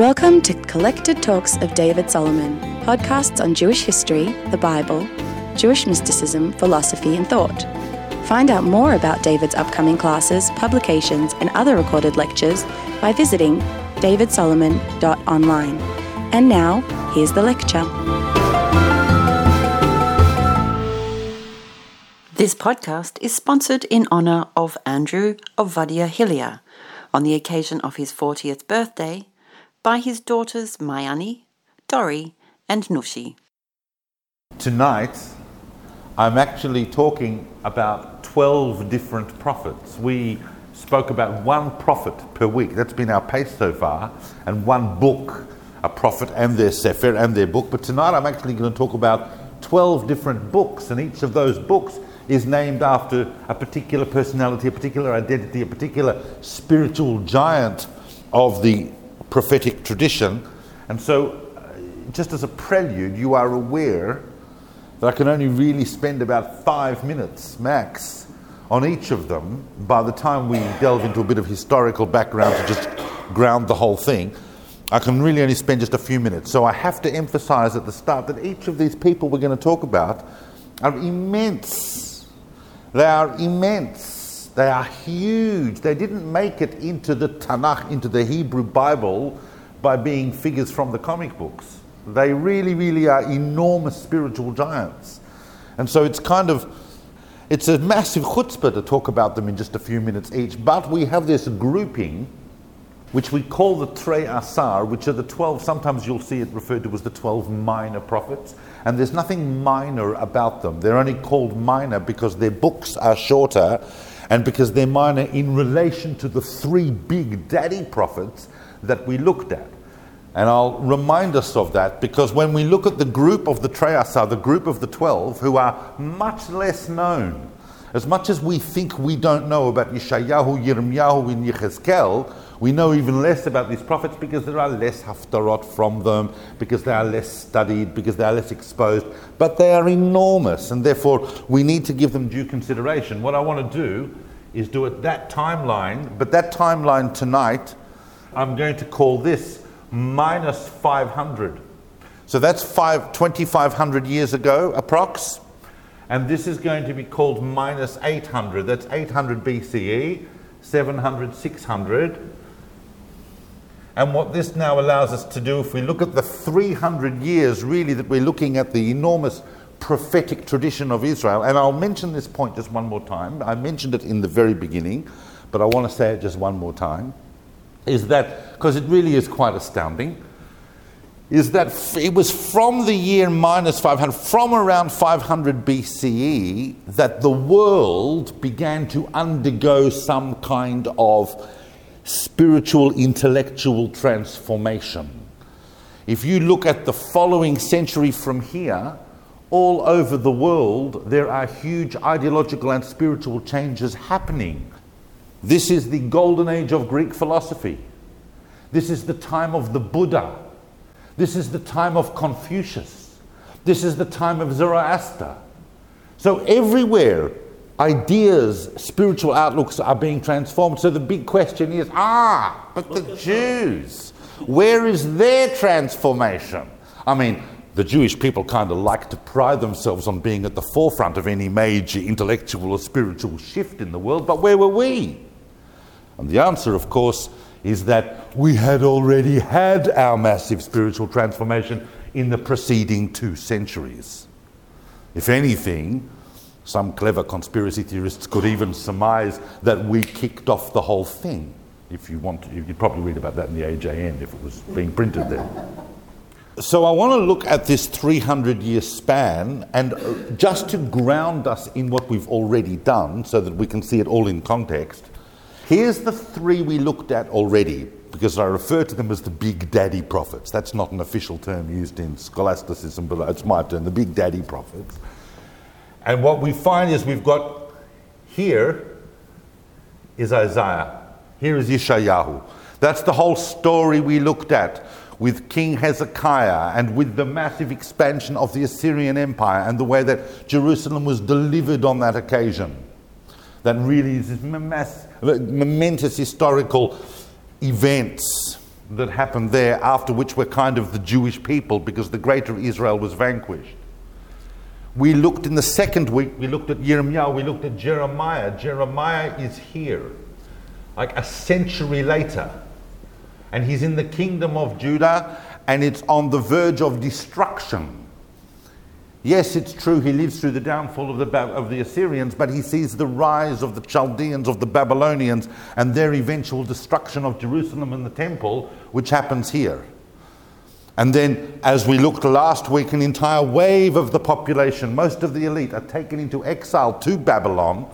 Welcome to Collected Talks of David Solomon, podcasts on Jewish history, the Bible, Jewish mysticism, philosophy, and thought. Find out more about David's upcoming classes, publications, and other recorded lectures by visiting davidsolomon.online. And now, here's the lecture. This podcast is sponsored in honor of Andrew of Vadia Hillier, on the occasion of his 40th birthday, by his daughters Mayani, Dori, and Nushi. Tonight, I'm actually talking about 12 different prophets. We spoke about one prophet per week. That's been our pace so far, and one book, a prophet and their sefer and their book. But tonight, I'm actually going to talk about 12 different books, and each of those books is named after a particular personality, a particular identity, a particular spiritual giant of the prophetic tradition. And so, just as a prelude, you are aware that I can only really spend about 5 minutes max on each of them. By the time we delve into a bit of historical background to just ground the whole thing, I can really only spend just a few minutes. So I have to emphasize at the start that each of these people we're going to talk about are immense. They are immense. They are huge. They didn't make it into the Tanakh, into the Hebrew Bible, by being figures from the comic books. They really, really are enormous spiritual giants. And so it's a massive chutzpah to talk about them in just a few minutes each. But we have this grouping, which we call the Tre Asar, which are the 12, sometimes you'll see it referred to as the 12 minor prophets. And there's nothing minor about them. They're only called minor because their books are shorter and because they're minor in relation to the three big daddy prophets that we looked at. And I'll remind us of that, because when we look at the group of the Tre Asar, the group of the 12, who are much less known, as much as we think we don't know about Yeshayahu, Yirmiyahu, and Yechezkel, we know even less about these prophets because there are less haftarot from them, because they are less studied, because they are less exposed. But they are enormous, and therefore we need to give them due consideration. What I want to do is do it that timeline, but that timeline tonight, I'm going to call this minus 500. So that's 2,500 years ago, approx. And this is going to be called minus 800. That's 800 BCE, 700, 600. And what this now allows us to do, if we look at the 300 years, really, that we're looking at the enormous prophetic tradition of Israel, and I'll mention this point just one more time. I mentioned it in the very beginning, but I want to say it just one more time, is that, because it really is quite astounding, is that it was from the year minus 500, from around 500 BCE, that the world began to undergo some kind of spiritual, intellectual transformation. If you look at the following century from here, all over the world, there are huge ideological and spiritual changes happening. This is the golden age of Greek philosophy. This is the time of the Buddha. This is the time of Confucius. This is the time of Zoroaster. So everywhere, ideas, spiritual outlooks are being transformed. So the big question is, but the Jews, where is their transformation? I mean, the Jewish people kind of like to pride themselves on being at the forefront of any major intellectual or spiritual shift in the world, but where were we? And the answer, of course, is that we had already had our massive spiritual transformation in the preceding 2 centuries. If anything, some clever conspiracy theorists could even surmise that we kicked off the whole thing. If you want to, you'd probably read about that in the AJN if it was being printed there. So I want to look at this 300-year span, and just to ground us in what we've already done so that we can see it all in context, here's the 3 we looked at already, because I refer to them as the Big Daddy Prophets. That's not an official term used in scholasticism, but it's my term, the Big Daddy Prophets. And what we find is we've got, here is Isaiah, here is Yeshayahu. That's the whole story we looked at with King Hezekiah and with the massive expansion of the Assyrian Empire and the way that Jerusalem was delivered on that occasion. That really is this momentous historical events that happened there, after which we're kind of the Jewish people, because the greater Israel was vanquished. We looked in the second week, we looked at Yirmiyahu, we looked at Jeremiah. Jeremiah is here, like a century later. And he's in the kingdom of Judah, and it's on the verge of destruction. Yes, it's true, he lives through the downfall of the Assyrians, but he sees the rise of the Chaldeans, of the Babylonians, and their eventual destruction of Jerusalem and the temple, which happens here. And then, as we looked last week, an entire wave of the population, most of the elite, are taken into exile to Babylon,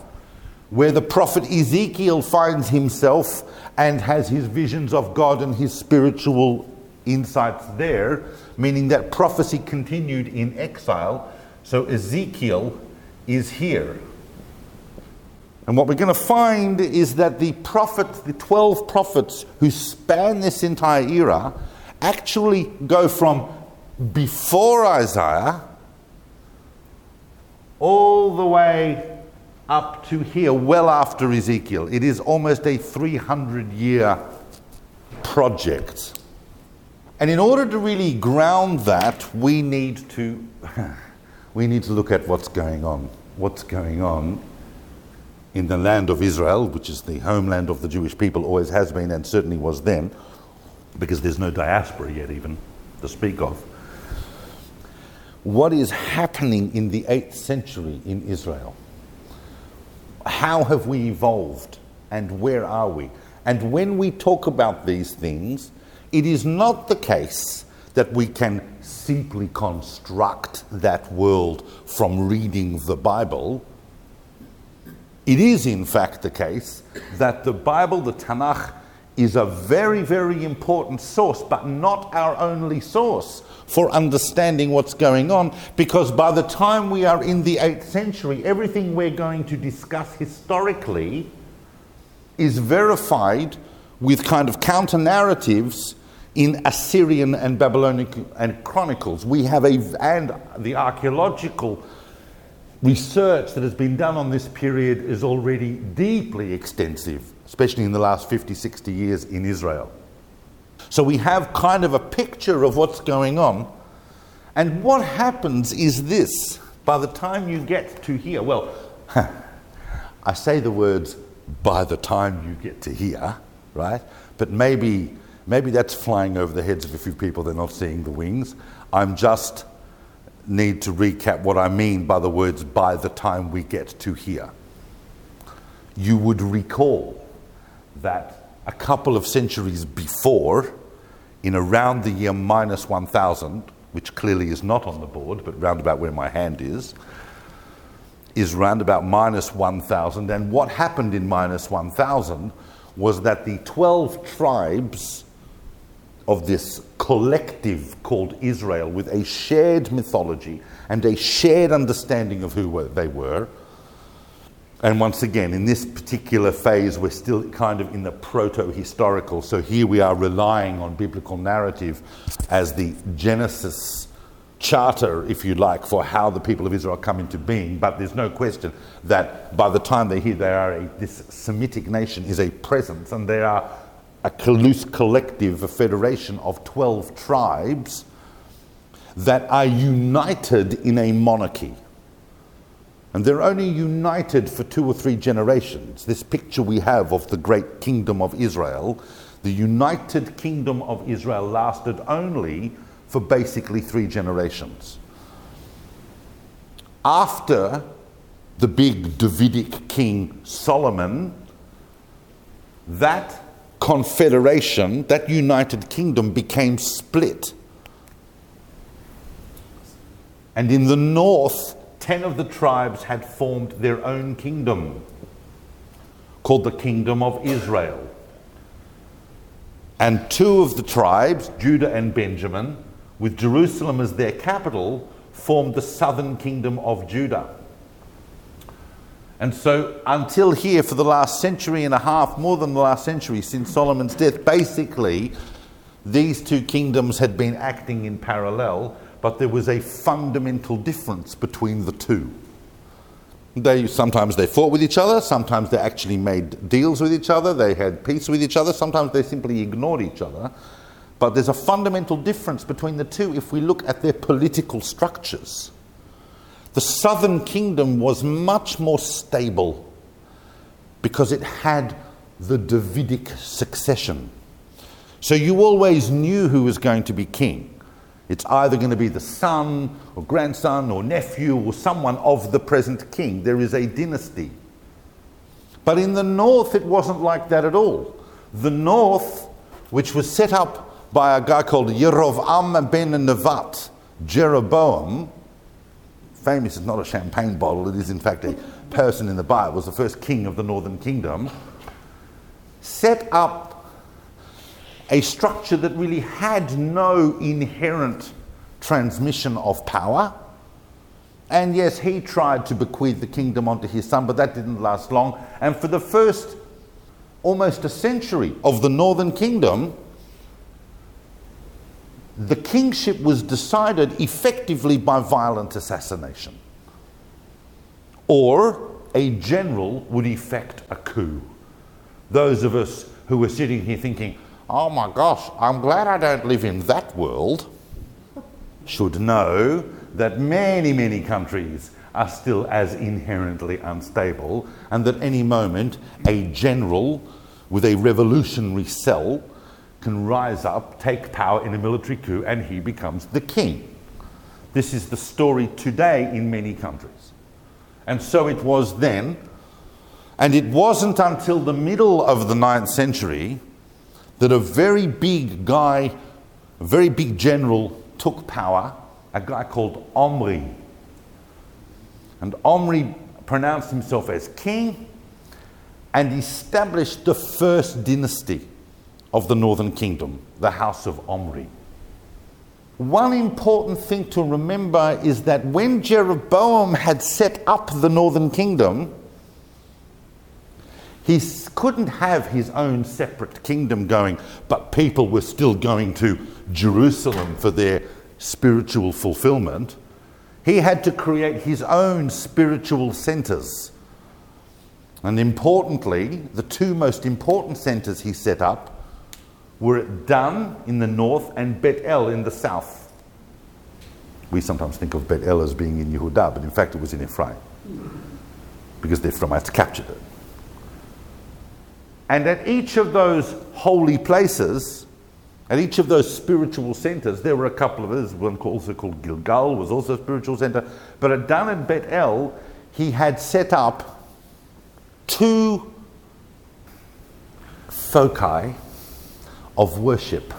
where the prophet Ezekiel finds himself and has his visions of God and his spiritual insights there, meaning that prophecy continued in exile. So Ezekiel is here. And what we're going to find is that the prophets, the 12 prophets who span this entire era, actually go from before Isaiah all the way up to here, well after Ezekiel. It is almost a 300-year project. And in order to really ground that, we need to look at what's going on. What's going on in the land of Israel, which is the homeland of the Jewish people, always has been and certainly was then, because there's no diaspora yet even to speak of. What is happening in the 8th century in Israel? How have we evolved, and where are we? And when we talk about these things, it is not the case that we can simply construct that world from reading the Bible. It is in fact the case that the Bible, the Tanakh, is a very, very important source, but not our only source for understanding what's going on, because by the time we are in the 8th century, everything we're going to discuss historically is verified with kind of counter-narratives in Assyrian and Babylonian and chronicles. We have and the archaeological research that has been done on this period is already deeply extensive, especially in the last 50, 60 years in Israel. So we have kind of a picture of what's going on. And what happens is this: by the time you get to here, well, I say the words, by the time you get to here, right? But maybe that's flying over the heads of a few people. They're not seeing the wings. I'm just need to recap what I mean by the words, by the time we get to here. You would recall that a couple of centuries before, in around the year minus 1000, which clearly is not on the board, but round about where my hand is round about minus 1000. And what happened in minus 1000 was that the 12 tribes of this collective called Israel, with a shared mythology and a shared understanding of who they were. And once again, in this particular phase, we're still kind of in the proto-historical. So here we are relying on biblical narrative as the Genesis charter, if you like, for how the people of Israel come into being. But there's no question that by the time they're here, this Semitic nation is a presence, and they are a loose collective, a federation of 12 tribes that are united in a monarchy. And they're only united for 2 or 3 generations. This picture we have of the great kingdom of Israel, the united kingdom of Israel, lasted only for basically 3 generations. After the big Davidic king Solomon, that confederation, that united kingdom, became split. And in the north, 10 of the tribes had formed their own kingdom, called the Kingdom of Israel. And 2 of the tribes, Judah and Benjamin, with Jerusalem as their capital, formed the southern kingdom of Judah. And so until here, for the last century and a half, more than the last century, since Solomon's death, basically these 2 kingdoms had been acting in parallel, but there was a fundamental difference between the 2. Sometimes they fought with each other, sometimes they actually made deals with each other, they had peace with each other, sometimes they simply ignored each other. But there's a fundamental difference between the two if we look at their political structures. The southern kingdom was much more stable because it had the Davidic succession. So you always knew who was going to be king. It's either going to be the son or grandson or nephew or someone of the present king. There is a dynasty. But in the north, it wasn't like that at all. The north, which was set up by a guy called Yerovam ben Nevat, Jeroboam, famous is not a champagne bottle, it is in fact a person in the Bible, was the first king of the northern kingdom, set up a structure that really had no inherent transmission of power. And yes, he tried to bequeath the kingdom onto his son, but that didn't last long. And for the first almost a century of the northern kingdom, the kingship was decided effectively by violent assassination, or a general would effect a coup. Those of us who were sitting here thinking, oh my gosh, I'm glad I don't live in that world, should know that many, many countries are still as inherently unstable, and that any moment a general with a revolutionary cell can rise up, take power in a military coup, and he becomes the king. This is the story today in many countries. And so it was then, and it wasn't until the middle of the 9th century that a very big guy, a very big general, took power, a guy called Omri. And Omri pronounced himself as king and established the first dynasty of the northern kingdom, the house of Omri. One important thing to remember is that when Jeroboam had set up the northern kingdom, he couldn't have his own separate kingdom going, but people were still going to Jerusalem for their spiritual fulfillment. He had to create his own spiritual centers. And importantly, the two most important centers he set up were at Dan in the north and Bet El in the south. We sometimes think of Bet El as being in Yehuda, but in fact it was in Ephraim, because the Ephraimites captured it. And at each of those holy places, at each of those spiritual centers, there were a couple of others, one also called Gilgal was also a spiritual center, but at Dan and Bet El, he had set up two foci of worship.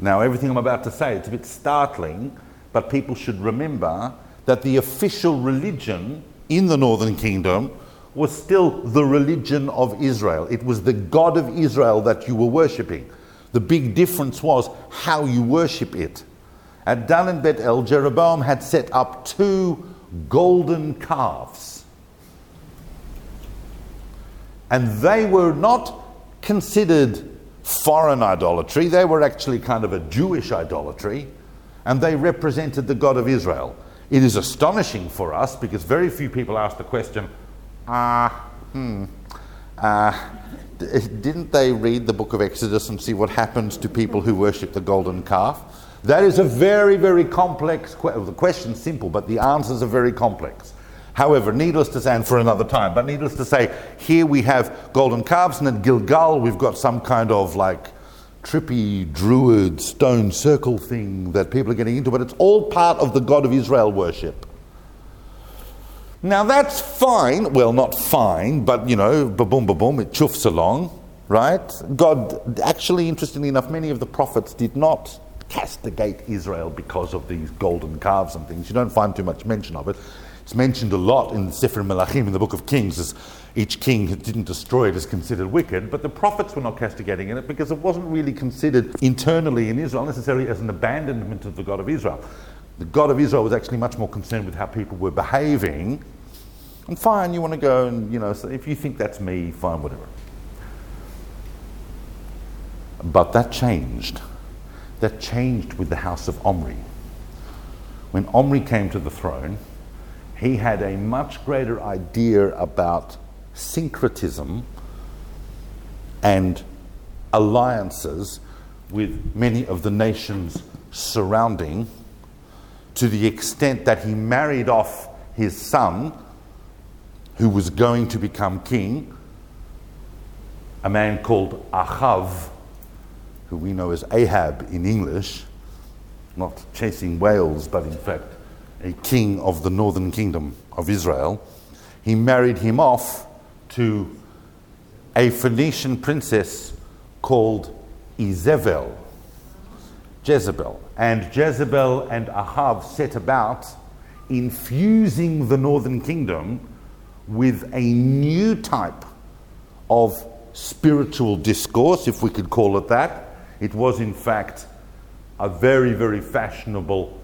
Now, everything I'm about to say, it's a bit startling, but people should remember that the official religion in the northern kingdom was still the religion of Israel. It was the God of Israel that you were worshipping. The big difference was how you worship it. At Dan and Bet El, Jeroboam had set up two golden calves. And they were not considered foreign idolatry, they were actually kind of a Jewish idolatry, and they represented the God of Israel. It is astonishing for us because very few people ask the question, didn't they read the book of Exodus and see what happens to people who worship the golden calf? That is a very, very complex question. The question's simple, but the answers are very complex. However, needless to say, and for another time, but needless to say, here we have golden calves, and at Gilgal we've got some kind of like trippy druid stone circle thing that people are getting into, but it's all part of the God of Israel worship. Now that's fine, well not fine, but you know, ba-boom, ba-boom, it chuffs along, right? God, actually interestingly enough, many of the prophets did not castigate Israel because of these golden calves and things. You don't find too much mention of it. It's mentioned a lot in the Sefer Melachim, in the Book of Kings, as each king who didn't destroy it is considered wicked, but the prophets were not castigating in it because it wasn't really considered internally in Israel necessarily as an abandonment of the God of Israel. The God of Israel was actually much more concerned with how people were behaving. And fine, you want to go and, you know, so if you think that's me, fine, whatever. But that changed. That changed with the house of Omri. When Omri came to the throne, he had a much greater idea about syncretism and alliances with many of the nations surrounding, to the extent that he married off his son, who was going to become king, a man called Ahav, who we know as Ahab in English, not chasing whales, but in fact a king of the northern kingdom of Israel. He married him off to a Phoenician princess called Izebel, Jezebel. And Jezebel and Ahav set about infusing the northern kingdom with a new type of spiritual discourse, if we could call it that. It was in fact a very, very fashionable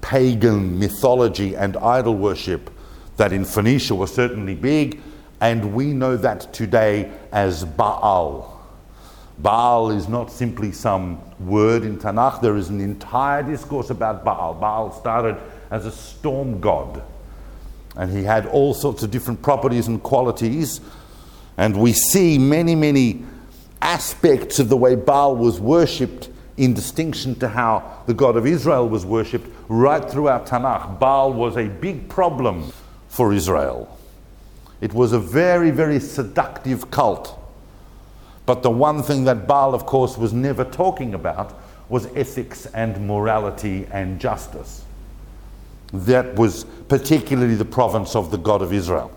pagan mythology and idol worship that in Phoenicia was certainly big, and we know that today as Baal. Baal is not simply some word in Tanakh. There is an entire discourse about Baal. Baal started as a storm god, and he had all sorts of different properties and qualities, and we see many, many aspects of the way Baal was worshipped in distinction to how the God of Israel was worshipped right throughout Tanakh. Baal was a big problem for Israel. It was a very, very seductive cult. But the one thing that Baal, of course, was never talking about was ethics and morality and justice. That was particularly the province of the God of Israel.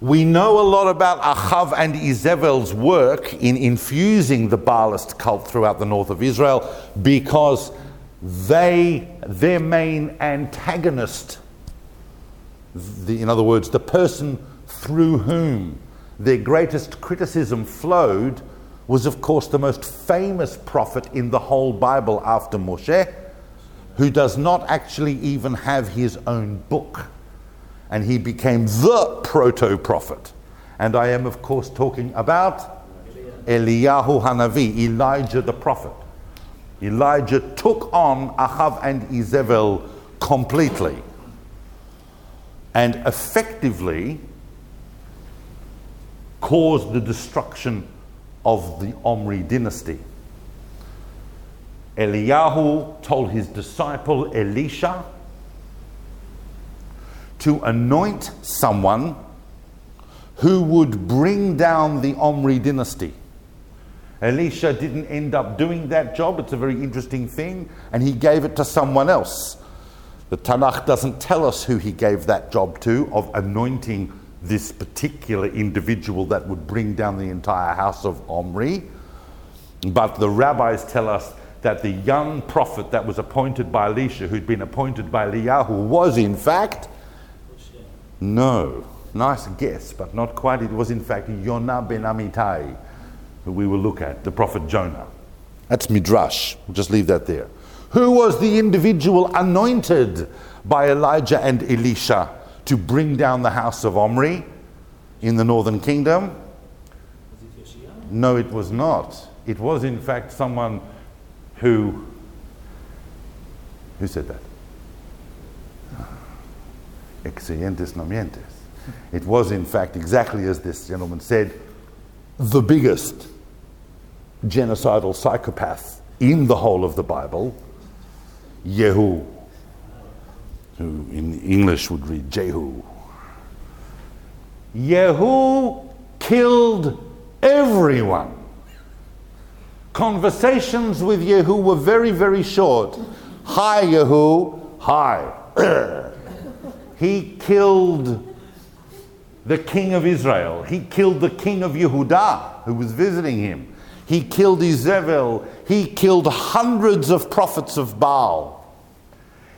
We know a lot about Ahav and Izebel's work in infusing the Baalist cult throughout the north of Israel, because their main antagonist, in other words, the person through whom their greatest criticism flowed, was of course the most famous prophet in the whole Bible after Moshe, who does not actually even have his own book. And he became the proto-prophet. And I am of course talking about Eliyahu Hanavi, Elijah the prophet. Elijah took on Ahav and Izebel completely. And effectively caused the destruction of the Omri dynasty. Eliyahu told his disciple Elisha to anoint someone who would bring down the Omri dynasty. Elisha didn't end up doing that job. It's a very interesting thing, and he gave it to someone else. The Tanakh doesn't tell us who he gave that job to, of anointing this particular individual that would bring down the entire house of Omri. But the rabbis tell us that the young prophet that was appointed by Elisha, who'd been appointed by Eliyahu, was in fact... No, nice guess, but not quite. It was in fact Yonah ben Amitai, who we will look at, the prophet Jonah. That's Midrash. We'll just leave that there. Who was the individual anointed by Elijah and Elisha to bring down the house of Omri in the northern kingdom? Was it Yeshayahu? No, it was not. It was in fact someone who said that? Excientes no mientes. It was in fact exactly as this gentleman said, the biggest genocidal psychopath in the whole of the Bible, Yehu, who in English would read Jehu. Yehu killed everyone. Conversations with Yehu were very, very short. Hi, Yehu. Hi. He killed the king of Israel. He killed the king of Yehuda, who was visiting him. He killed Izebel. He killed hundreds of prophets of Baal.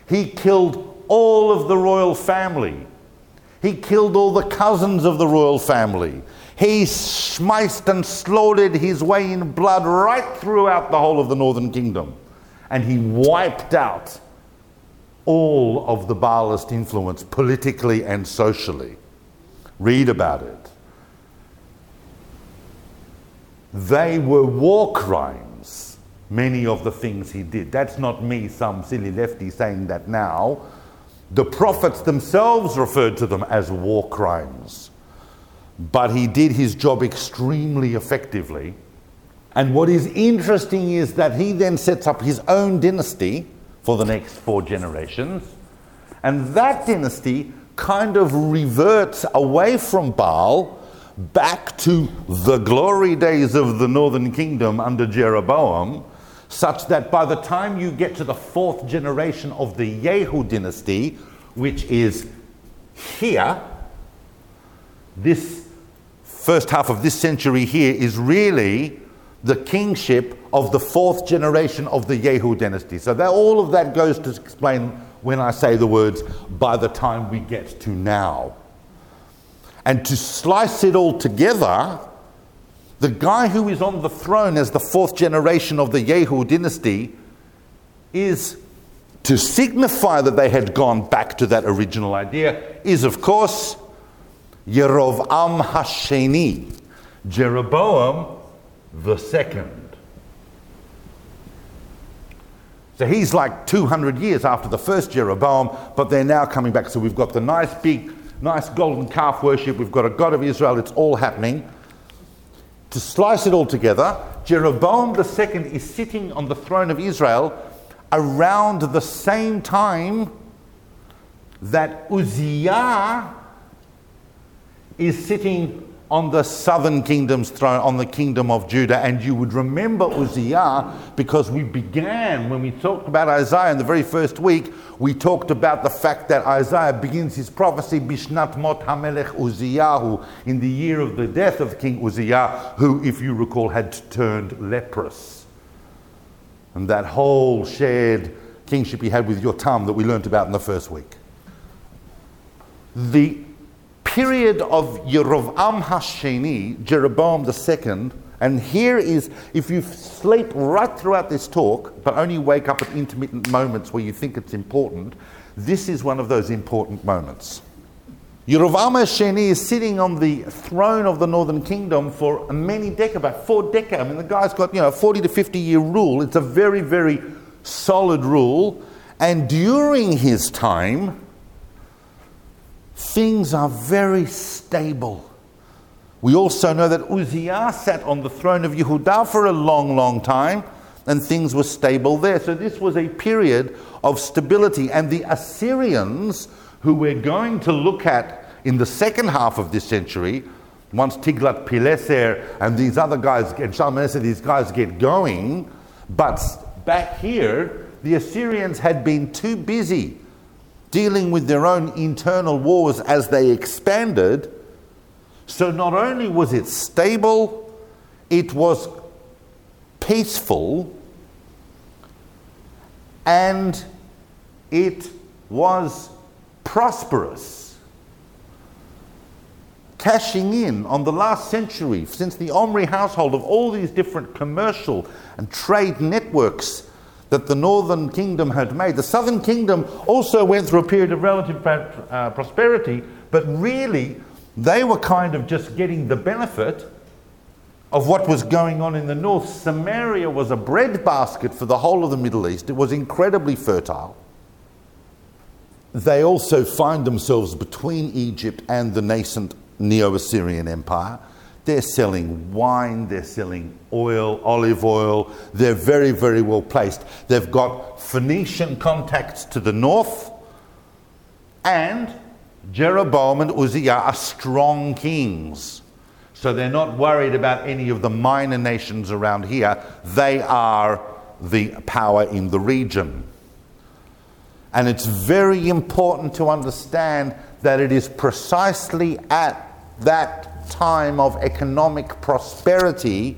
He killed all of the royal family. He killed all the cousins of the royal family. He sliced and slaughtered his way in blood right throughout the whole of the northern kingdom. And he wiped out all of the Baalist influence politically and socially. Read about it. They were war crimes, many of the things he did. That's not me, some silly lefty, saying that now. The prophets themselves referred to them as war crimes. But he did his job extremely effectively, And what is interesting is that he then sets up his own dynasty for the next 4 generations. And that dynasty kind of reverts away from Baal back to the glory days of the northern kingdom under Jeroboam, such that by the time you get to the 4th generation of the Yehu dynasty, which is here, this first half of this century here is really the kingship of the 4th generation of the Yehu dynasty. So that, all of that goes to explain when I say the words, by the time we get to now. And to slice it all together, the guy who is on the throne as the 4th generation of the Yehu dynasty is, to signify that they had gone back to that original idea, is of course Yerovam Hasheni, Jeroboam the 2nd. So he's like 200 years after the 1st Jeroboam, but they're now coming back. So we've got the nice big, nice golden calf worship. We've got a God of Israel. It's all happening. To slice it all together, Jeroboam the 2nd is sitting on the throne of Israel around the same time that Uzziah is sitting on the southern kingdom's throne, on the kingdom of Judah. And you would remember Uzziah because we began, when we talked about Isaiah in the very first week, we talked about the fact that Isaiah begins his prophecy, Bishnat Mot HaMelech Uzziyahu, in the year of the death of King Uzziah, who, if you recall, had turned leprous. And that whole shared kingship he had with Yotam that we learnt about in the first week. The period of Yerovam Hasheni, Jeroboam the 2nd, and here is, if you sleep right throughout this talk, but only wake up at intermittent moments where you think it's important, this is one of those important moments. Yerovam Hasheni is sitting on the throne of the northern kingdom for many decades, about 4 decades. I mean, the guy's got, a 40 to 50 year rule. It's a very, very solid rule. And during his time, things are very stable. We also know that Uzziah sat on the throne of Yehuda for a long, long time, and things were stable there. So this was a period of stability. And the Assyrians, who we're going to look at in the second half of this century, once Tiglath-Pileser and these other guys, and Shalmaneser, these guys get going, but back here, the Assyrians had been too busy dealing with their own internal wars as they expanded. So not only was it stable, it was peaceful, and it was prosperous, cashing in on the last century, since the Omri household, of all these different commercial and trade networks that the northern kingdom had made. The southern kingdom also went through a period of relative prosperity, but really they were kind of just getting the benefit of what was going on in the north. Samaria was a breadbasket for the whole of the Middle East. It was incredibly fertile. They also find themselves between Egypt and the nascent Neo-Assyrian Empire. They're selling wine, they're selling oil, olive oil. They're very, very well placed. They've got Phoenician contacts to the north, and Jeroboam and Uzziah are strong kings. So they're not worried about any of the minor nations around here. They are the power in the region. And it's very important to understand that it is precisely at that time of economic prosperity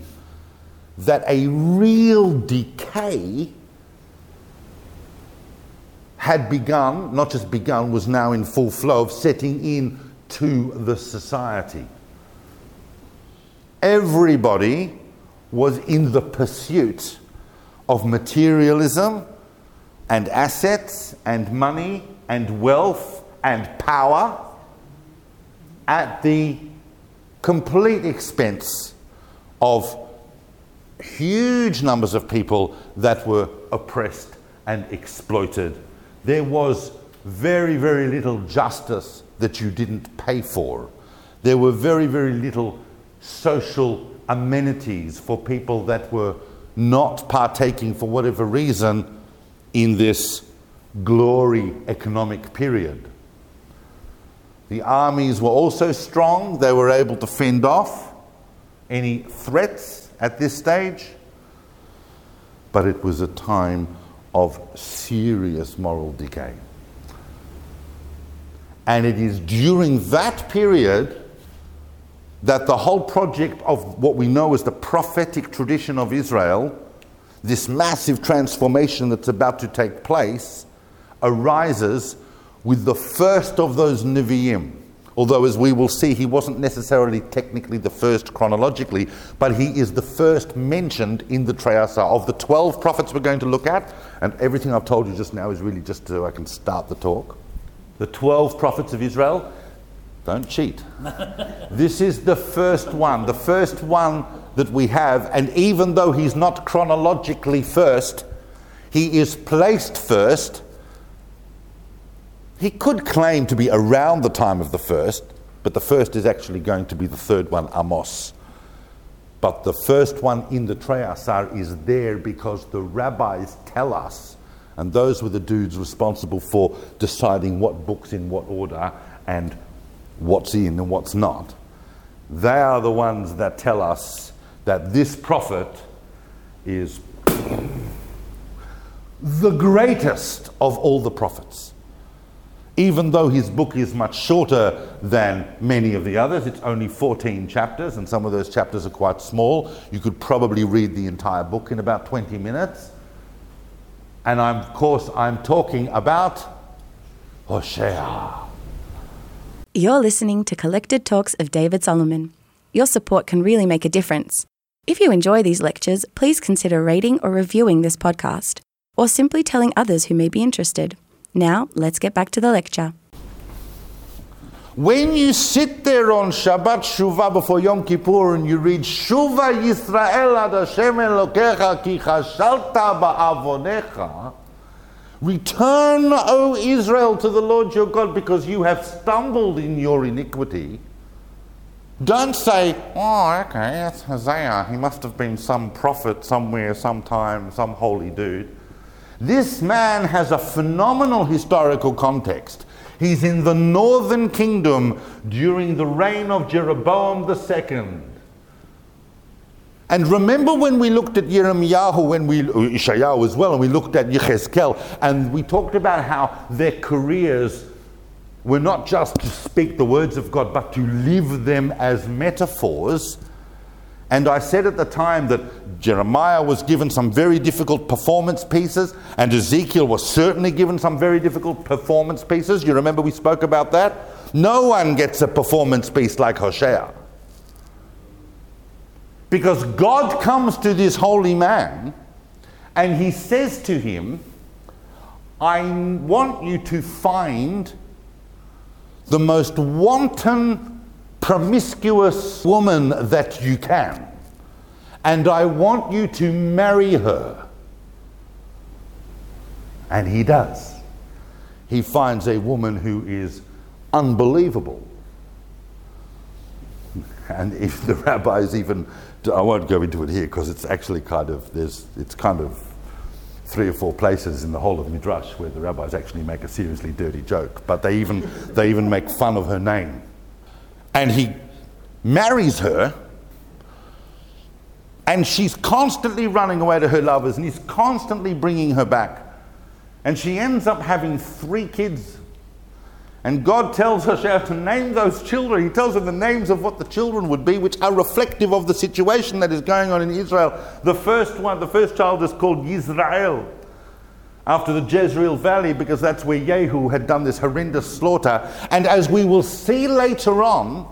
that a real decay had begun, not just begun, was now in full flow of setting in to the society. Everybody was in the pursuit of materialism and assets and money and wealth and power at the complete expense of huge numbers of people that were oppressed and exploited. There was very, very little justice that you didn't pay for. There were very, very little social amenities for people that were not partaking for whatever reason in this glory economic period. The armies were also strong. They were able to fend off any threats at this stage. But it was a time of serious moral decay. And it is during that period that the whole project of what we know as the prophetic tradition of Israel, this massive transformation that's about to take place, arises with the first of those Nevi'im. Although, as we will see, he wasn't necessarily technically the first chronologically, but he is the first mentioned in the Tre Asar. Of the 12 prophets we're going to look at, and everything I've told you just now is really just so I can start the talk. The 12 prophets of Israel, don't cheat. This is the first one that we have, and even though he's not chronologically first, he is placed first. He could claim to be around the time of the first, but the first is actually going to be the third one, Amos. But the first one in the Tre Asar is there because the rabbis tell us, and those were the dudes responsible for deciding what books in what order and what's in and what's not. They are the ones that tell us that this prophet is the greatest of all the prophets. Even though his book is much shorter than many of the others, it's only 14 chapters, and some of those chapters are quite small. You could probably read the entire book in about 20 minutes. And I'm talking about Hosea. You're listening to Collected Talks of David Solomon. Your support can really make a difference. If you enjoy these lectures, please consider rating or reviewing this podcast, or simply telling others who may be interested. Now, let's get back to the lecture. When you sit there on Shabbat Shuvah before Yom Kippur and you read Shuvah Yisrael ad Hashem Elokecha ki chashalta ba'avonecha, return, O Israel, to the Lord your God, because you have stumbled in your iniquity. Don't say, oh, okay, that's Hosea. He must have been some prophet somewhere, sometime, some holy dude. This man has a phenomenal historical context. He's in the northern kingdom during the reign of Jeroboam II. And remember when we looked at Yirmiyahu, Yeshayahu as well, and we looked at Yechezkel, and we talked about how their careers were not just to speak the words of God, but to live them as metaphors. And I said at the time that Jeremiah was given some very difficult performance pieces, and Ezekiel was certainly given some very difficult performance pieces. You remember we spoke about that? No one gets a performance piece like Hosea. Because God comes to this holy man, and he says to him, I want you to find the most wanton, promiscuous woman that you can, and I want you to marry her. And he does. He finds a woman who is unbelievable. And if the rabbis even, I won't go into it here because it's actually kind of, it's kind of 3 or 4 places in the whole of Midrash where the rabbis actually make a seriously dirty joke, but they even make fun of her name. And he marries her, and she's constantly running away to her lovers, and he's constantly bringing her back. And she ends up having 3 kids. And God tells Hosea to name those children. He tells her the names of what the children would be, which are reflective of the situation that is going on in Israel. The first child is called Yisrael, after the Jezreel Valley, because that's where Yehu had done this horrendous slaughter. And as we will see later on,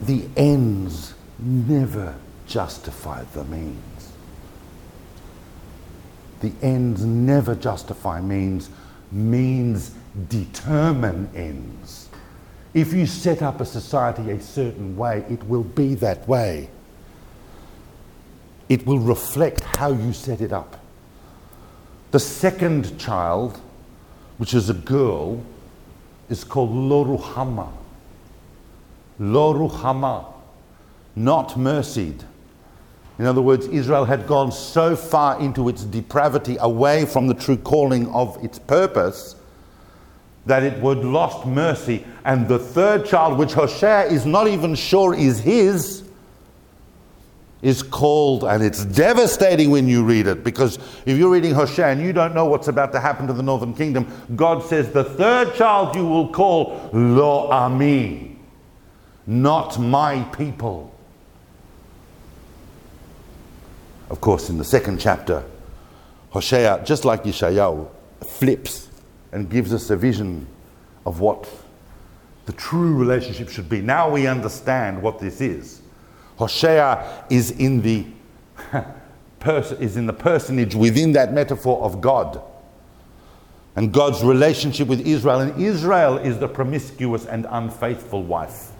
the ends never justify the means. The ends never justify means. Means determine ends. If you set up a society a certain way, it will be that way. It will reflect how you set it up. The second child, which is a girl, is called Lo Ruhama. Lo ruchama, not mercied. In other words, Israel had gone so far into its depravity, away from the true calling of its purpose, that it would lost mercy. And the third child, which Hosea is not even sure is his, is called, and it's devastating when you read it, because if you're reading Hosea and you don't know what's about to happen to the northern kingdom, God says the third child you will call Lo Ami, not my people. Of course, in the second chapter, Hosea, just like Yeshayahu, flips and gives us a vision of what the true relationship should be. Now we understand what this is. Hosea is in the personage within that metaphor of God and God's relationship with Israel. And Israel is the promiscuous and unfaithful wife.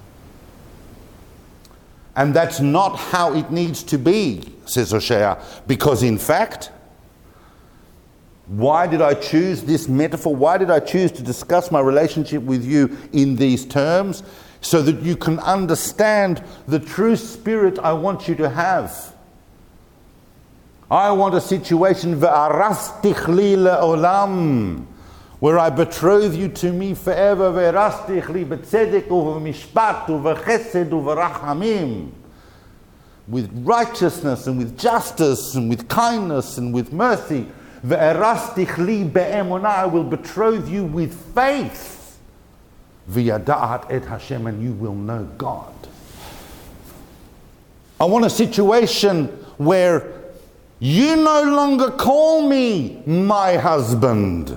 And that's not how it needs to be, says Hosea, because in fact, why did I choose this metaphor? Why did I choose to discuss my relationship with you in these terms? So that you can understand the true spirit I want you to have. I want a situation where I betroth you to me forever, with righteousness and with justice and with kindness and with mercy. I will betroth you with faith, and you will know God. I want a situation where you no longer call me my husband.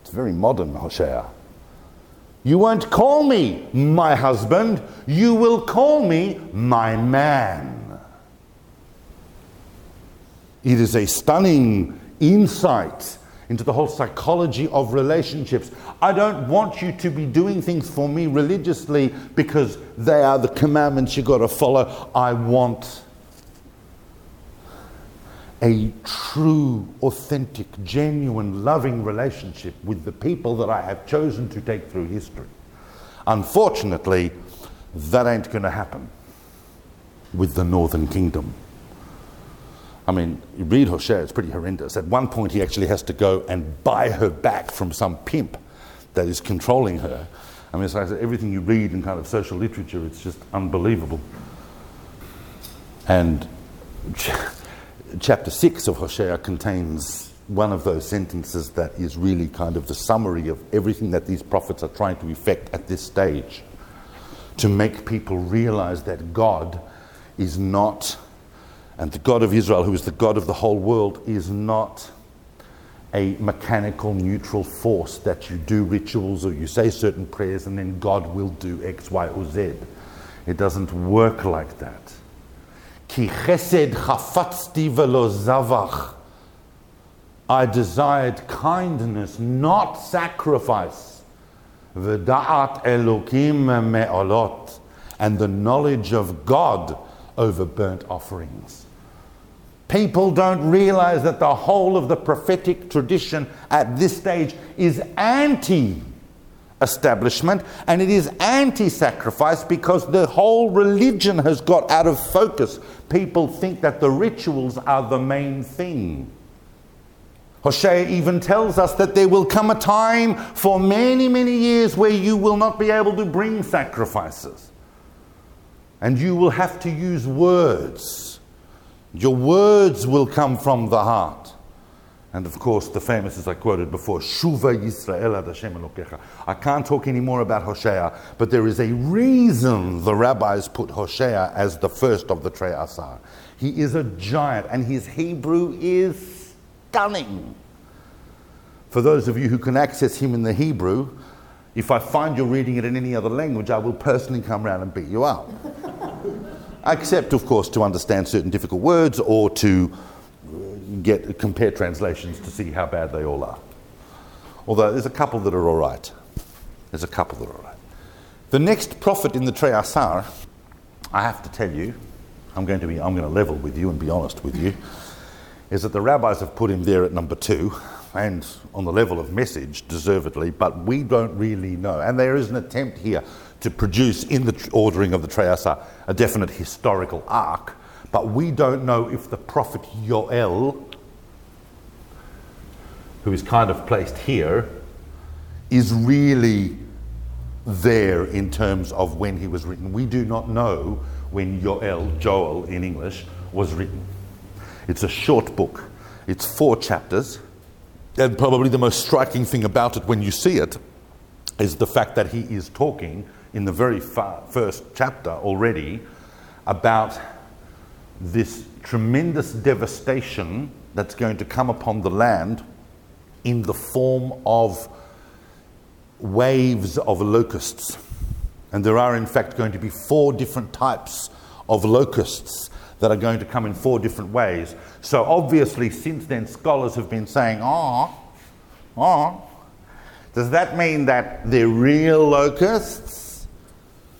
It's very modern, Hosea. You won't call me my husband, you will call me my man. It is a stunning insight into the whole psychology of relationships. I don't want you to be doing things for me religiously because they are the commandments you got to follow. I want a true, authentic, genuine, loving relationship with the people that I have chosen to take through history. Unfortunately, that ain't going to happen with the northern kingdom. I mean, you read Hosea, it's pretty horrendous. At one point, he actually has to go and buy her back from some pimp that is controlling her. I mean, it's like everything you read in kind of social literature, it's just unbelievable. And chapter 6 of Hosea contains one of those sentences that is really kind of the summary of everything that these prophets are trying to effect at this stage, to make people realize that God is not, and the God of Israel, who is the God of the whole world, is not a mechanical, neutral force that you do rituals or you say certain prayers and then God will do X, Y, or Z. It doesn't work like that. Ki chesed chafatzti velo zavach. I desired kindness, not sacrifice. V'da'at elokim me'olot. And the knowledge of God over burnt offerings. People don't realize that the whole of the prophetic tradition at this stage is anti-establishment and it is anti-sacrifice, because the whole religion has got out of focus. People think that the rituals are the main thing. Hosea even tells us that there will come a time for many, many years where you will not be able to bring sacrifices. And you will have to use words. Your words will come from the heart. And of course, the famous, as I quoted before, Shuva Yisrael ad Hashem Elokecha. I can't talk anymore about Hosea, but there is a reason the rabbis put Hosea as the first of the Tre Asar. He is a giant, and his Hebrew is stunning. For those of you who can access him in the Hebrew, if I find you're reading it in any other language, I will personally come round and beat you up. Except, of course, to understand certain difficult words or to compare translations to see how bad they all are. Although there's a couple that are all right. The next prophet in the Tre Asar, I have to tell you, I'm going to level with you and be honest with you, is that the rabbis have put him there at number 2 and on the level of message, deservedly, but we don't really know. And there is an attempt here to produce, in the ordering of the Tre Asar, a definite historical arc, but we don't know if the prophet Yoel, who is kind of placed here, is really there in terms of when he was written. We do not know when Joel in English, was written. It's a short book. It's 4 chapters. And probably the most striking thing about it when you see it is the fact that he is talking in the very first chapter already about this tremendous devastation that's going to come upon the land in the form of waves of locusts. And there are in fact going to be 4 different types of locusts that are going to come in 4 different ways. So obviously since then scholars have been saying, does that mean that they're real locusts?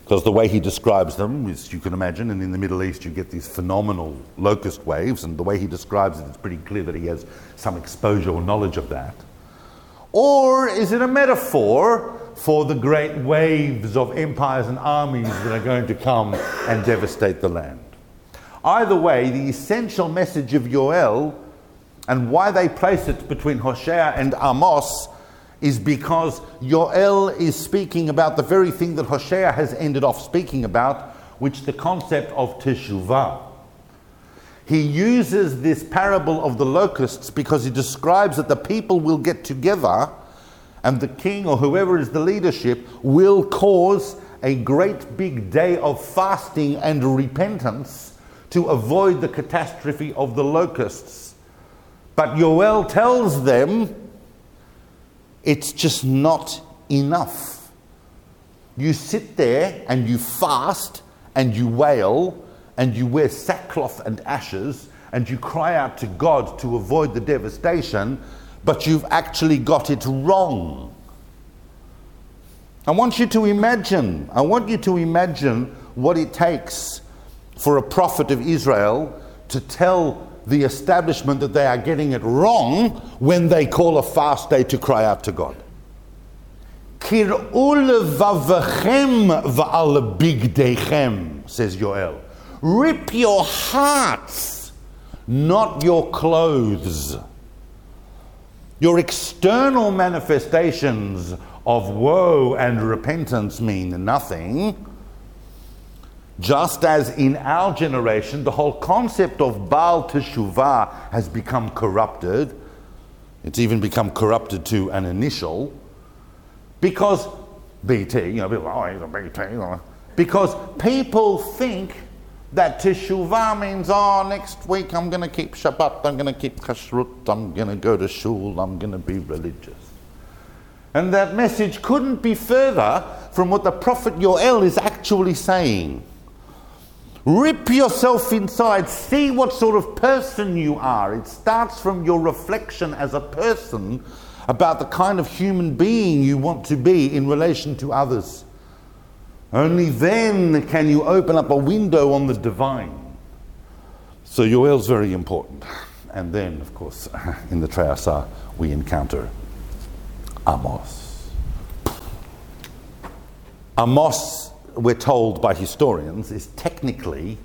Because the way he describes them is, you can imagine, and in the Middle East you get these phenomenal locust waves, and the way he describes it, it's pretty clear that he has some exposure or knowledge of that. Or is it a metaphor for the great waves of empires and armies that are going to come and devastate the land? Either way, the essential message of Yoel and why they place it between Hosea and Amos is because Yoel is speaking about the very thing that Hosea has ended off speaking about, which is the concept of teshuvah. He uses this parable of the locusts because he describes that the people will get together and the king or whoever is the leadership will cause a great big day of fasting and repentance to avoid the catastrophe of the locusts. But Yoel tells them it's just not enough. You sit there and you fast and you wail and you wear sackcloth and ashes and you cry out to God to avoid the devastation, but you've actually got it wrong. I want you to imagine what it takes for a prophet of Israel to tell the establishment that they are getting it wrong when they call a fast day to cry out to God. Kir'u levavachem va'al bigdeichem, says Yoel. Rip your hearts, not your clothes. Your external manifestations of woe and repentance mean nothing. Just as in our generation, the whole concept of Baal Teshuvah has become corrupted. It's even become corrupted to an initial. Because BT, people are, he's a BT. Because people think that Teshuvah means, next week I'm going to keep Shabbat, I'm going to keep Kashrut, I'm going to go to Shul, I'm going to be religious. And that message couldn't be further from what the prophet Yoel is actually saying. Rip yourself inside, see what sort of person you are. It starts from your reflection as a person about the kind of human being you want to be in relation to others. Only then can you open up a window on the divine. So Yoel's very important. And then, of course, in the Tre Asar, we encounter Amos. Amos, we're told by historians, is technically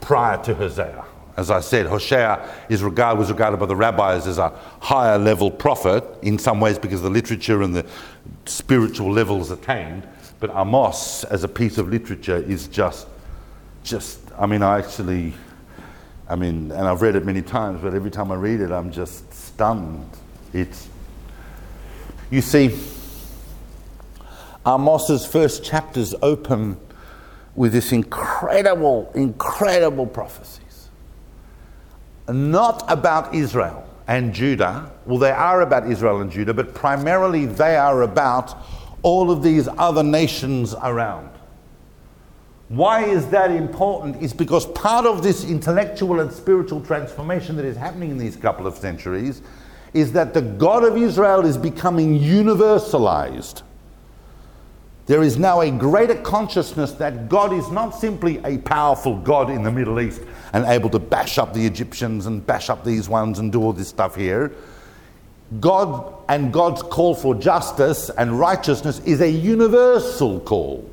prior to Hosea. As I said, Hosea was regarded by the rabbis as a higher level prophet in some ways because of the literature and the spiritual levels attained. But Amos, as a piece of literature, is and I've read it many times, but every time I read it, I'm just stunned. You see, Amos's first chapters open with this incredible, incredible prophecies. Not about Israel and Judah. Well, they are about Israel and Judah, but primarily they are about all of these other nations around. Why is that important? It's because part of this intellectual and spiritual transformation that is happening in these couple of centuries is that the God of Israel is becoming universalized. There is now a greater consciousness that God is not simply a powerful God in the Middle East and able to bash up the Egyptians and bash up these ones and do all this stuff here. God and God's call for justice and righteousness is a universal call.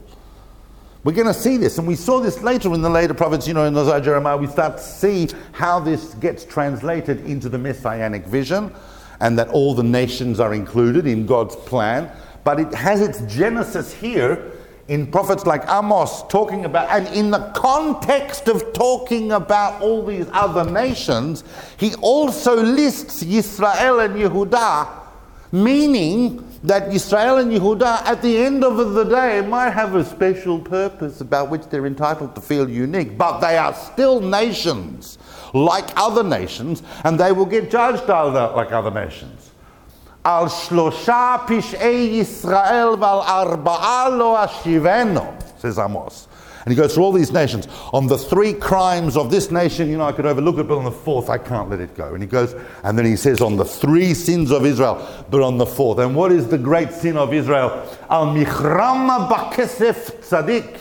We're going to see this, and we saw this later in the later prophets, you know, in Hosea, Jeremiah. We start to see how this gets translated into the messianic vision, and that all the nations are included in God's plan. But it has its genesis here in prophets like Amos talking about, and in the context of talking about all these other nations, he also lists Yisrael and Yehuda, meaning that Yisrael and Yehuda at the end of the day might have a special purpose about which they're entitled to feel unique, but they are still nations like other nations, and they will get judged like other nations. Al shlosha pish'ei Yisrael val arba'a lo ashiveno, says Amos. And he goes through all these nations. On the three crimes of this nation, you know, I could overlook it, but on the fourth, I can't let it go. And he goes, and then he says, on the three sins of Israel, but on the fourth. And what is the great sin of Israel? Al michrama ba'kesef tzadik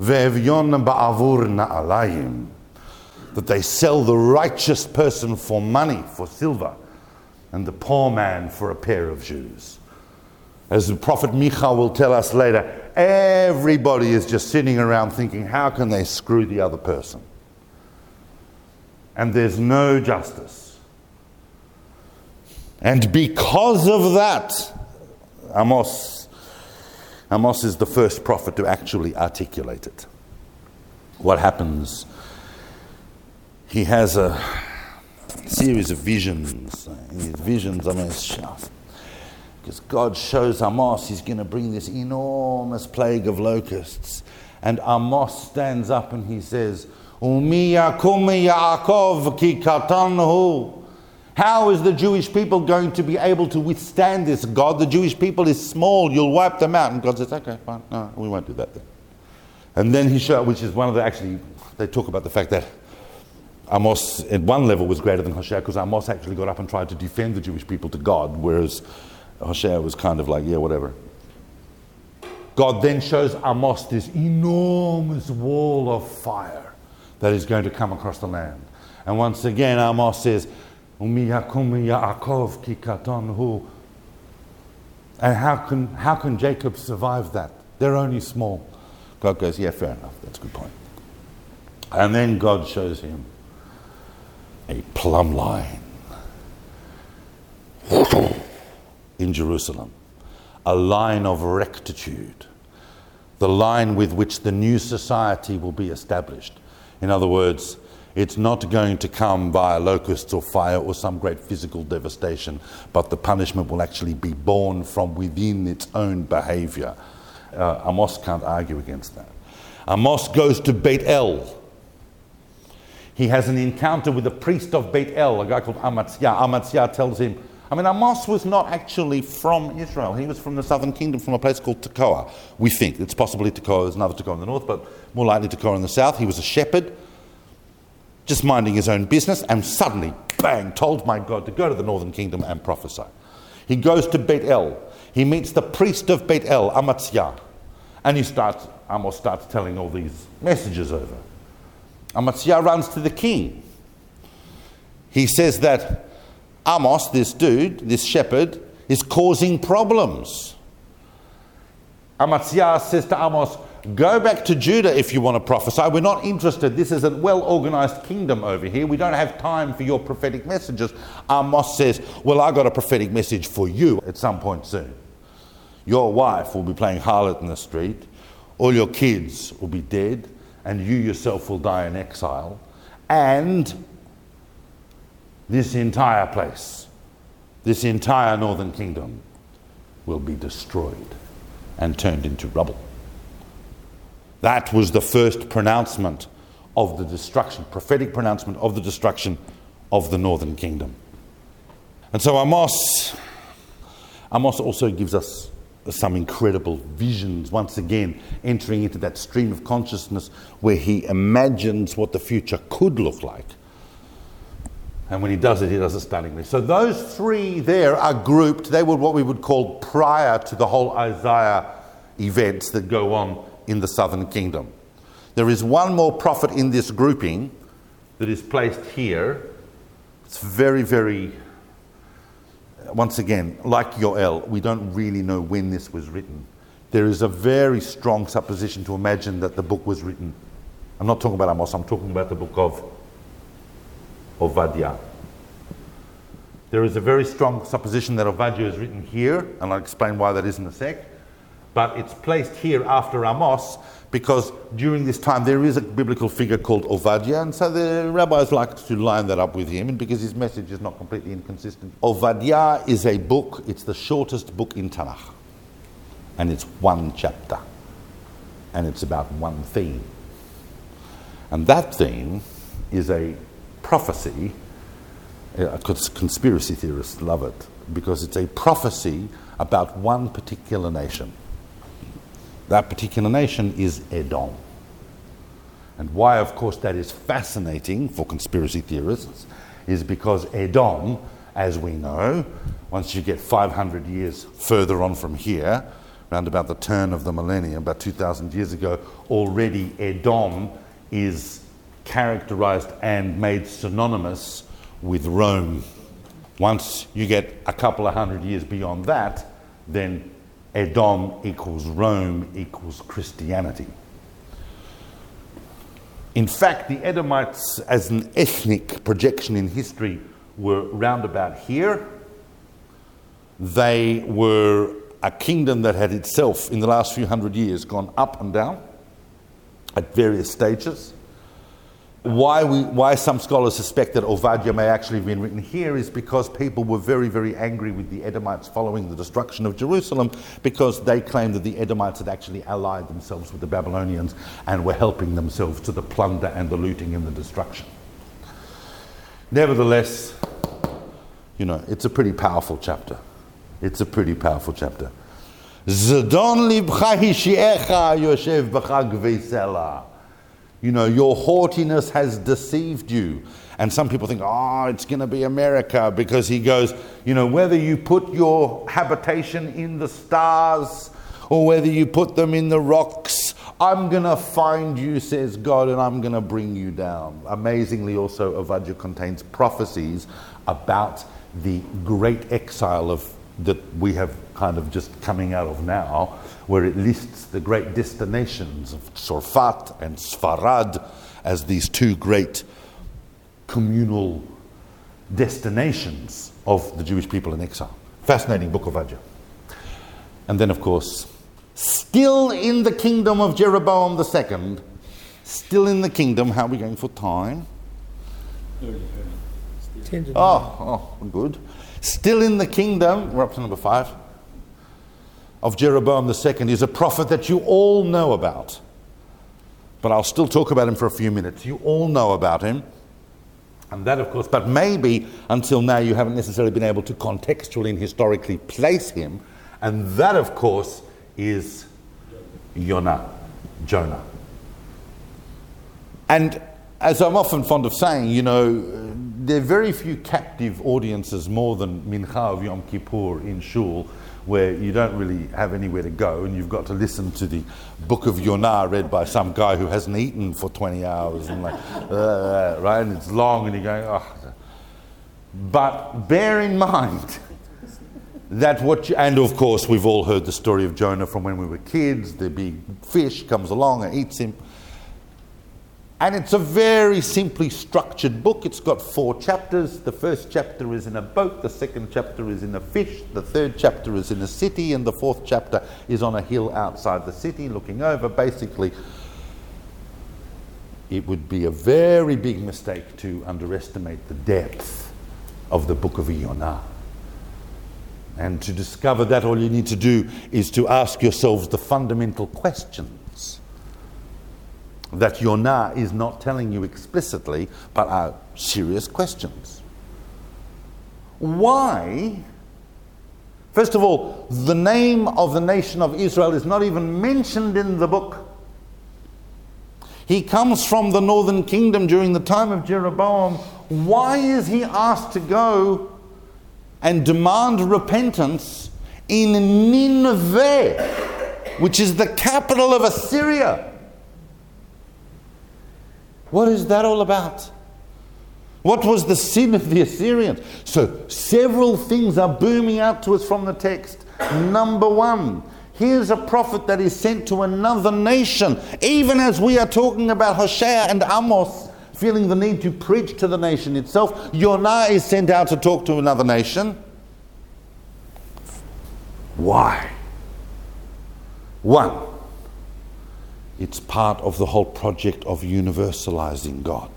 ve'evyon ba'avur na'alayim. That they sell the righteous person for money, for silver, and the poor man for a pair of shoes. As the prophet Micah will tell us later, everybody is just sitting around thinking, how can they screw the other person? And there's no justice. And because of that, Amos is the first prophet to actually articulate it. What happens? He has a series of visions. His visions, I mean, it's just, because God shows Amos he's going to bring this enormous plague of locusts, and Amos stands up and he says, "Umi yakum Yaakov ki katanhu." How is the Jewish people going to be able to withstand this, God? The Jewish people is small. You'll wipe them out. And God says, "Okay, fine. No, we won't do that then." And then he shows, which is one of the, actually, they talk about the fact that Amos at one level was greater than Hosea, because Amos actually got up and tried to defend the Jewish people to God, whereas Hosea was kind of like, yeah, whatever. God then shows Amos this enormous wall of fire that is going to come across the land. And once again, Amos says, "Umi yakum Yaakov ki katanhu." And how can Jacob survive that? They're only small. God goes, yeah, fair enough. That's a good point. And then God shows him a plumb line in Jerusalem, a line of rectitude, the line with which the new society will be established. In other words, it's not going to come via locusts or fire or some great physical devastation, but the punishment will actually be born from within its own behavior. Amos can't argue against that. Amos goes to Beit El. He has an encounter with a priest of Beit El, a guy called Amaziah. Amaziah tells him, I mean, Amos was not actually from Israel. He was from the southern kingdom, from a place called Tekoa, we think. It's possibly Tekoa. There's another Tekoa in the north, but more likely Tekoa in the south. He was a shepherd, just minding his own business, and suddenly, bang, told by God to go to the northern kingdom and prophesy. He goes to Beit El. He meets the priest of Beit El, Amaziah, and Amos starts telling all these messages over. Amaziah runs to the king. He says that Amos, this dude, this shepherd, is causing problems. Amaziah says to Amos, go back to Judah if you want to prophesy. We're not interested. This is a well-organized kingdom over here. We don't have time for your prophetic messages. Amos says, well, I got a prophetic message for you at some point soon. Your wife will be playing harlot in the street. All your kids will be dead. And you yourself will die in exile, and this entire place, this entire northern kingdom will be destroyed and turned into rubble. That was the first pronouncement of the destruction, prophetic pronouncement of the destruction of the northern kingdom. And so Amos also gives us some incredible visions, once again entering into that stream of consciousness where he imagines what the future could look like. And when he does it stunningly. So those three there are grouped. They were what we would call prior to the whole Isaiah events that go on in the southern kingdom. There is one more prophet in this grouping that is placed here. It's very, very once again, like Yoel, we don't really know when this was written. There is a very strong supposition to imagine that the book was written. I'm not talking about Amos, I'm talking about the book of Ovadia. There is a very strong supposition that Ovadia is written here, and I'll explain why that is in a sec. But it's placed here after Amos because during this time there is a biblical figure called Ovadia, and so the rabbis like to line that up with him, and because his message is not completely inconsistent. Ovadia is a book, it's the shortest book in Tanakh, and it's one chapter, and it's about one theme. And that theme is a prophecy. Conspiracy theorists love it because it's a prophecy about one particular nation. That particular nation is Edom. And why, of course, that is fascinating for conspiracy theorists is because Edom, as we know, once you get 500 years further on from here, around about the turn of the millennium, about 2,000 years ago, already Edom is characterized and made synonymous with Rome. Once you get a couple of hundred years beyond that, then Edom equals Rome equals Christianity. In fact, the Edomites as an ethnic projection in history were roundabout here. They were a kingdom that had itself, in the last few hundred years, gone up and down at various stages. Why some scholars suspect that Ovadia may actually have been written here is because people were very, very angry with the Edomites following the destruction of Jerusalem because they claimed that the Edomites had actually allied themselves with the Babylonians and were helping themselves to the plunder and the looting and the destruction. Nevertheless, it's a pretty powerful chapter. It's a pretty powerful chapter. Zedon libcha hishiecha yoshev b'cha g'visela. Your haughtiness has deceived you. And some people think, it's going to be America, because he goes, whether you put your habitation in the stars or whether you put them in the rocks, I'm going to find you, says God, and I'm going to bring you down. Amazingly, also, Ovadia contains prophecies about the great exile that we have kind of just coming out of now, where it lists the great destinations of Sorfat and Sfarad as these two great communal destinations of the Jewish people in exile. Fascinating book of Ovadia. And then, of course, still in the kingdom of Jeroboam II, still in the kingdom, how are we going for time? 30. Good. Still in the kingdom, we're up to number 5, of Jeroboam II is a prophet that you all know about. But I'll still talk about him for a few minutes. You all know about him. And that, of course, but maybe until now you haven't necessarily been able to contextually and historically place him. And that, of course, is Jonah. And as I'm often fond of saying, there are very few captive audiences more than Mincha of Yom Kippur in Shul, where you don't really have anywhere to go and you've got to listen to the book of Yonah read by some guy who hasn't eaten for 20 hours and right? And it's long and you're going, But bear in mind that and of course we've all heard the story of Jonah from when we were kids. The big fish comes along and eats him. And it's a very simply structured book. It's got 4 chapters. The first chapter is in a boat. The second chapter is in a fish. The third chapter is in a city. And the fourth chapter is on a hill outside the city looking over. Basically, it would be a very big mistake to underestimate the depth of the book of Jonah. And to discover that, all you need to do is to ask yourselves the fundamental question that Jonah is not telling you explicitly, but are serious questions. Why? First of all, the name of the nation of Israel is not even mentioned in the book. He comes from the northern kingdom during the time of Jeroboam. Why is he asked to go and demand repentance in Nineveh, which is the capital of Assyria? What is that all about? What was the sin of the Assyrians? So several things are booming out to us from the text. Number one, here's a prophet that is sent to another nation. Even as we are talking about Hosea and Amos feeling the need to preach to the nation itself, Yonah is sent out to talk to another nation. Why? One, it's part of the whole project of universalizing God.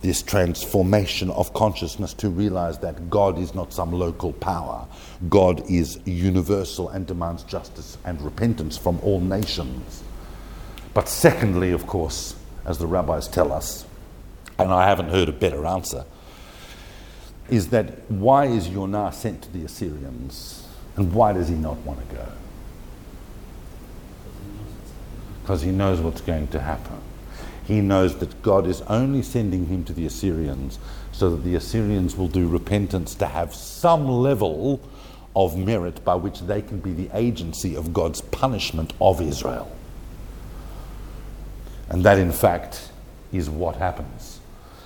This transformation of consciousness to realize that God is not some local power. God is universal and demands justice and repentance from all nations. But secondly, of course, as the rabbis tell us, and I haven't heard a better answer, is that why is Yonah sent to the Assyrians? And why does he not want to go? Because he knows what's going to happen. He knows that God is only sending him to the Assyrians so that the Assyrians will do repentance to have some level of merit by which they can be the agency of God's punishment of Israel. And that, in fact, is what happens.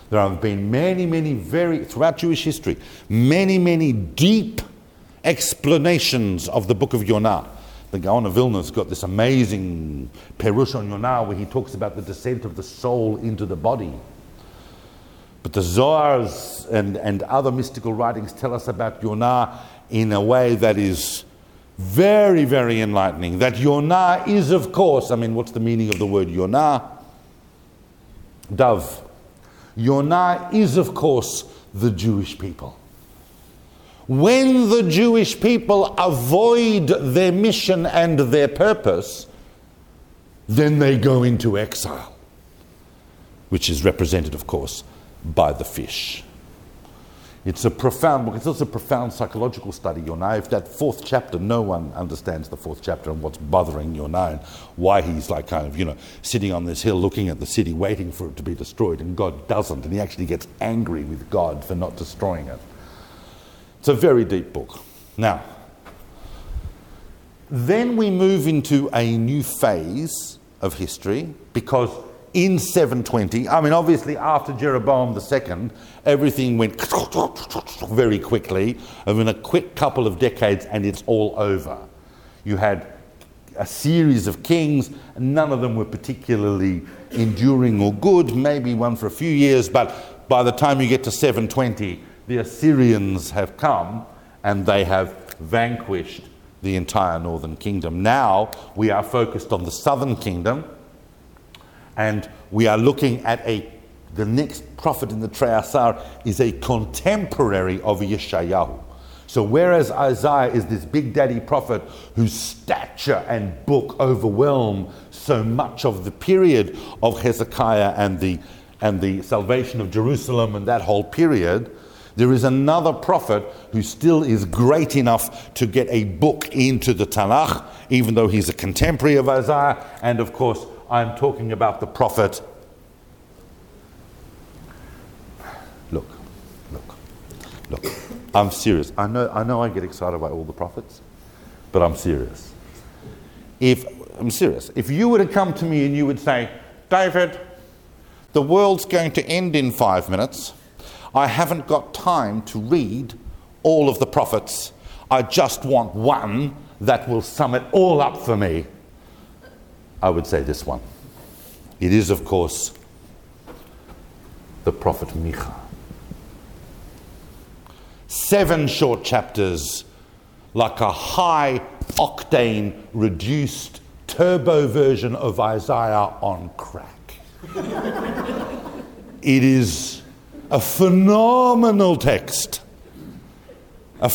There have been throughout Jewish history, many deep explanations of the book of Yonah. The Gaon of Vilna's got this amazing Perush on Yonah where he talks about the descent of the soul into the body. But the Zohars and other mystical writings tell us about Yonah in a way that is very, very enlightening. That Yonah is, of course, what's the meaning of the word Yonah? Dove. Yonah is, of course, the Jewish people. When the Jewish people avoid their mission and their purpose, then they go into exile, which is represented, of course, by the fish. It's a profound book. It's also a profound psychological study, Yonah. If that fourth chapter, no one understands the fourth chapter and what's bothering Yonah and why he's sitting on this hill looking at the city, waiting for it to be destroyed, and God doesn't, and he actually gets angry with God for not destroying it. It's a very deep book. Now, then we move into a new phase of history, because in 720, obviously after Jeroboam II, everything went very quickly. A quick couple of decades and it's all over. You had a series of kings, and none of them were particularly enduring or good, maybe one for a few years, but by the time you get to 720, the Assyrians have come and they have vanquished the entire northern kingdom. Now we are focused on the southern kingdom, and we are looking at the next prophet in the Tre Asar is a contemporary of Yeshayahu. So whereas Isaiah is this big daddy prophet whose stature and book overwhelm so much of the period of Hezekiah and the salvation of Jerusalem and that whole period, there is another prophet who still is great enough to get a book into the Tanakh, even though he's a contemporary of Isaiah. And of course, I'm talking about the prophet. Look. I'm serious. I know I get excited by all the prophets, but I'm serious. If you were to come to me and you would say, David, the world's going to end in 5 minutes. I haven't got time to read all of the prophets. I just want one that will sum it all up for me. I would say this one. It is, of course, the prophet Micah. 7 short chapters, like a high-octane, reduced, turbo version of Isaiah on crack. It is a phenomenal text. It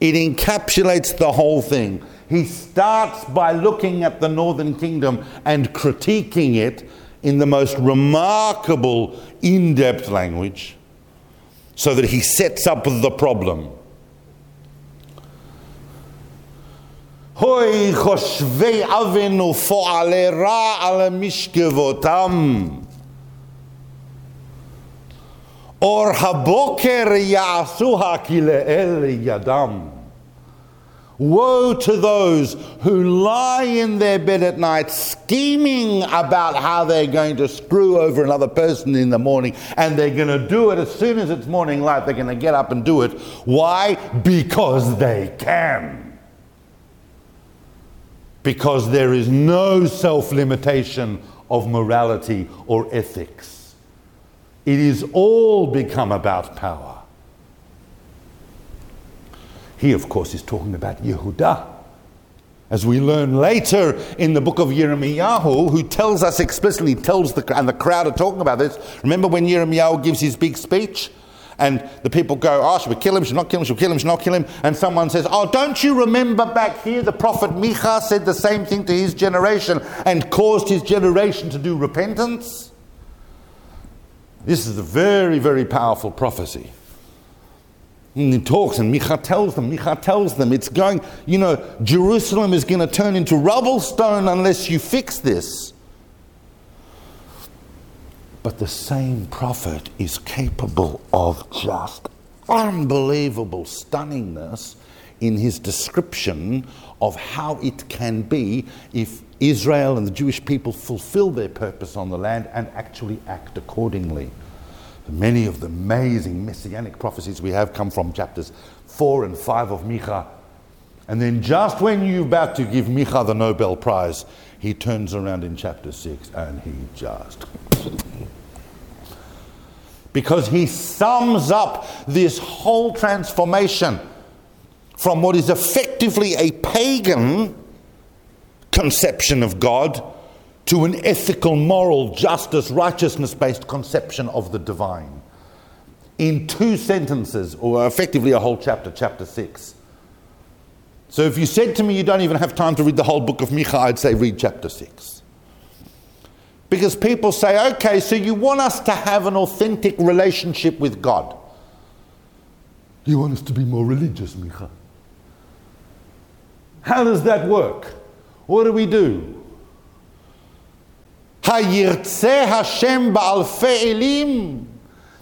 encapsulates the whole thing. He starts by looking at the northern kingdom and critiquing it in the most remarkable in-depth language so that he sets up the problem. Hoi choshvei avenu fo'ale ra al mishkevotam. Or haboker ya'asuha ki le'el yadam. Woe to those who lie in their bed at night scheming about how they're going to screw over another person in the morning, and they're going to do it as soon as it's morning light. They're going to get up and do it. Why? Because they can. Because there is no self-limitation of morality or ethics. It is all become about power. He, of course, is talking about Yehuda, as we learn later in the book of Yirmiyahu, who tells us explicitly, and the crowd are talking about this. Remember when Yirmiyahu gives his big speech? And the people go, oh, should we kill him? Should we not kill him? Should we kill him? Should we not kill him? And someone says, oh, don't you remember back here the prophet Micah said the same thing to his generation and caused his generation to do repentance? This is a very, very powerful prophecy. And he talks, and Micah tells them, it's going, Jerusalem is going to turn into rubble stone unless you fix this. But the same prophet is capable of just unbelievable stunningness in his description of how it can be if Israel and the Jewish people fulfill their purpose on the land and actually act accordingly. Many of the amazing messianic prophecies we have come from chapters 4 and 5 of Micah. And then just when you're about to give Micah the Nobel Prize, he turns around in chapter 6 and he just... because he sums up this whole transformation from what is effectively a pagan conception of God to an ethical, moral, justice, righteousness-based conception of the divine. In two sentences, or effectively a whole chapter, chapter 6. So if you said to me, you don't even have time to read the whole book of Micah, I'd say read chapter 6. Because people say, okay, so you want us to have an authentic relationship with God. You want us to be more religious, Micah. How does that work? What do we do? Hayirtzeh Hashem ba'alfei elim.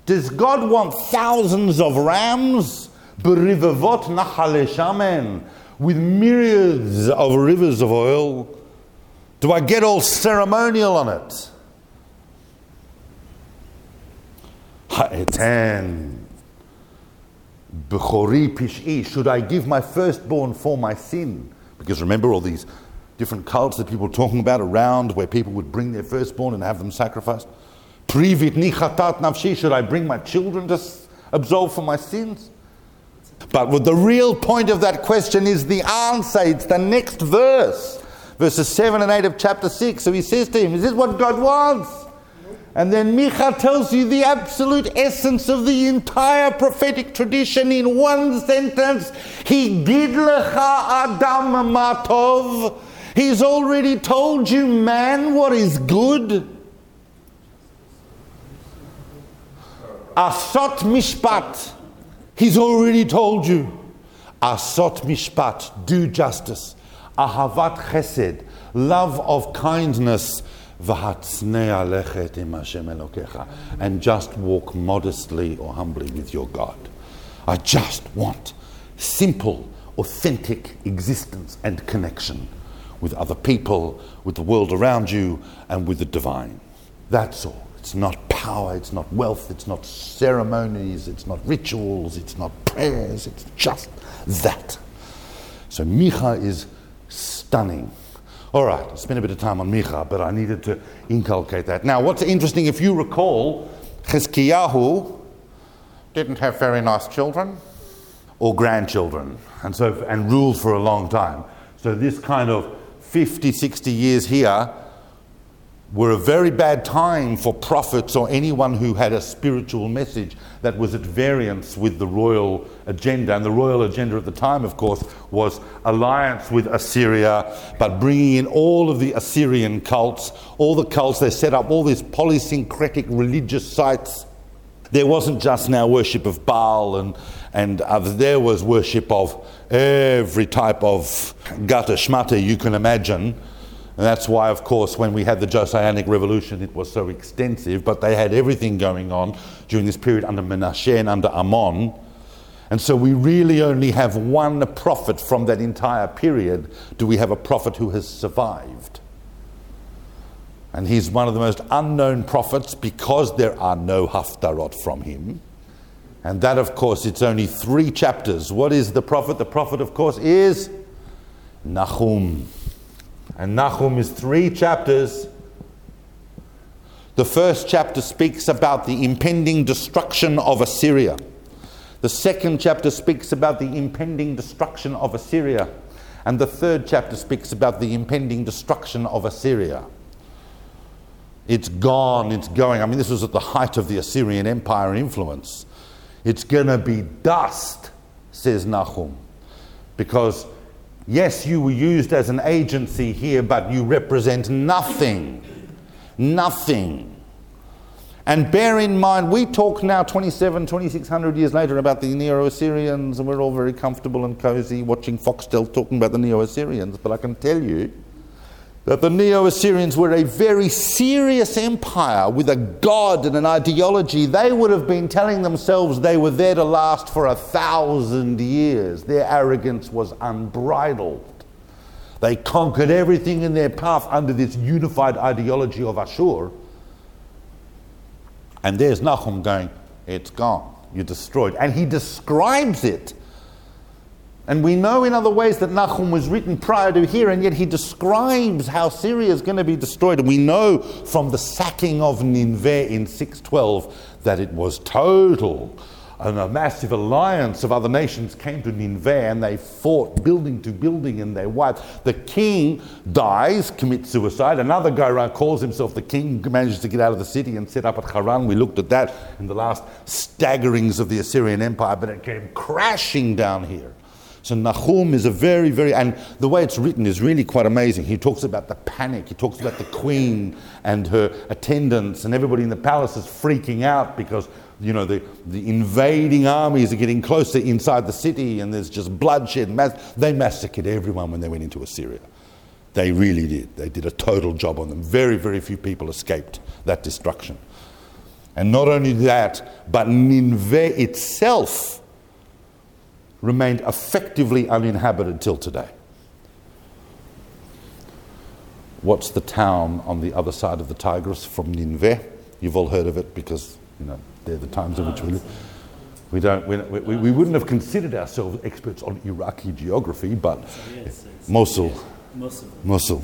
Does God want thousands of rams? Berivavot nachale shamen, with myriads of rivers of oil. Do I get all ceremonial on it? Ha'etan b'chori pish'i. Should I give my firstborn for my sin? Because remember all these different cults that people were talking about around, where people would bring their firstborn and have them sacrificed. Privit ni chatat nafshi. Should I bring my children to absolve for my sins? But with the real point of that question is the answer. It's the next verse. Verses 7 and 8 of chapter 6. So he says to him, is this what God wants? And then Micah tells you the absolute essence of the entire prophetic tradition in one sentence. He gid lecha adam matov. He's already told you, man, what is good. Asot mishpat. He's already told you. Asot mishpat. Do justice. Ahavat chesed. Love of kindness. V'hatznea lechet im Hashem elokecha. And just walk modestly or humbly with your God. I just want simple, authentic existence and connection with other people, with the world around you, and with the divine. That's all. It's not power, it's not wealth, it's not ceremonies, it's not rituals, it's not prayers, it's just that. So Micah is stunning. All right, I spent a bit of time on Micah, but I needed to inculcate that. Now, what's interesting, if you recall, Chizkiyahu didn't have very nice children or grandchildren, and ruled for a long time. So this kind of 50, 60 years here were a very bad time for prophets or anyone who had a spiritual message that was at variance with the royal agenda. And the royal agenda at the time, of course, was alliance with Assyria, but bringing in all of the Assyrian cults, all the cults. They set up all these polysyncretic religious sites. There wasn't just now worship of Baal, and there was worship of every type of gata shmata you can imagine. And that's why, of course, when we had the Josianic Revolution, it was so extensive, but they had everything going on during this period under Menashe and under Ammon. And so we really only have one prophet from that entire period. Do we have a prophet who has survived? And he's one of the most unknown prophets because there are no haftarot from him. And that, of course, it's only 3 chapters. What is the prophet? The prophet, of course, is Nahum. And Nahum is 3 chapters. The first chapter speaks about the impending destruction of Assyria. The second chapter speaks about the impending destruction of Assyria. And the third chapter speaks about the impending destruction of Assyria. It's gone, it's going. I mean, this was at the height of the Assyrian Empire influence. It's going to be dust, says Nahum. Because, yes, you were used as an agency here, but you represent nothing. Nothing. And bear in mind, we talk now 2,600 years later about the Neo-Assyrians, and we're all very comfortable and cozy watching Foxtel talking about the Neo-Assyrians. But I can tell you that the Neo-Assyrians were a very serious empire with a god and an ideology. They would have been telling themselves they were there to last for 1,000 years. Their arrogance was unbridled. They conquered everything in their path under this unified ideology of Ashur. And there's Nahum going, it's gone, you destroyed. And he describes it. And we know in other ways that Nahum was written prior to here, and yet he describes how Syria is going to be destroyed. And we know from the sacking of Nineveh in 612 that it was total. And a massive alliance of other nations came to Nineveh, and they fought building to building, and they wiped. The king dies, commits suicide. Another guy around calls himself the king, manages to get out of the city and set up at Haran. We looked at that in the last staggerings of the Assyrian Empire, but it came crashing down here. So Nahum is a very, very... And the way it's written is really quite amazing. He talks about the panic. He talks about the queen and her attendants, and everybody in the palace is freaking out because... You know, the invading armies are getting closer inside the city, and there's just bloodshed. They massacred everyone when they went into Assyria. They really did. They did a total job on them. Very, very few people escaped that destruction. And not only that, but Nineveh itself remained effectively uninhabited till today. What's the town on the other side of the Tigris from Nineveh? You've all heard of it because, you know, they're the times in which we live. We wouldn't have considered ourselves experts on Iraqi geography, but yes, Mosul. Yes. Mosul.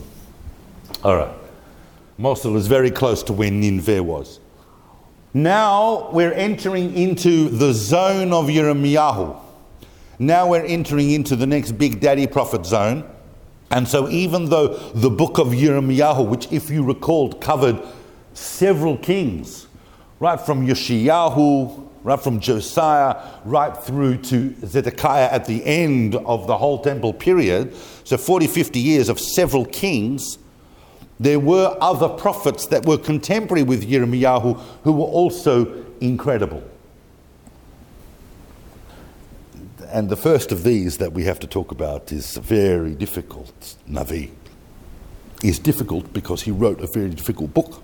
All right. Mosul is very close to where Nineveh was. Now we're entering into the zone of Yirmiyahu. Now we're entering into the next big daddy prophet zone. And so even though the book of Yirmiyahu, which if you recalled covered several kings, right from Yeshayahu, right from Josiah, right through to Zedekiah at the end of the whole temple period. So 40, 50 years of several kings. There were other prophets that were contemporary with Yirmiyahu who were also incredible. And the first of these that we have to talk about is very difficult. Navi is difficult because he wrote a very difficult book.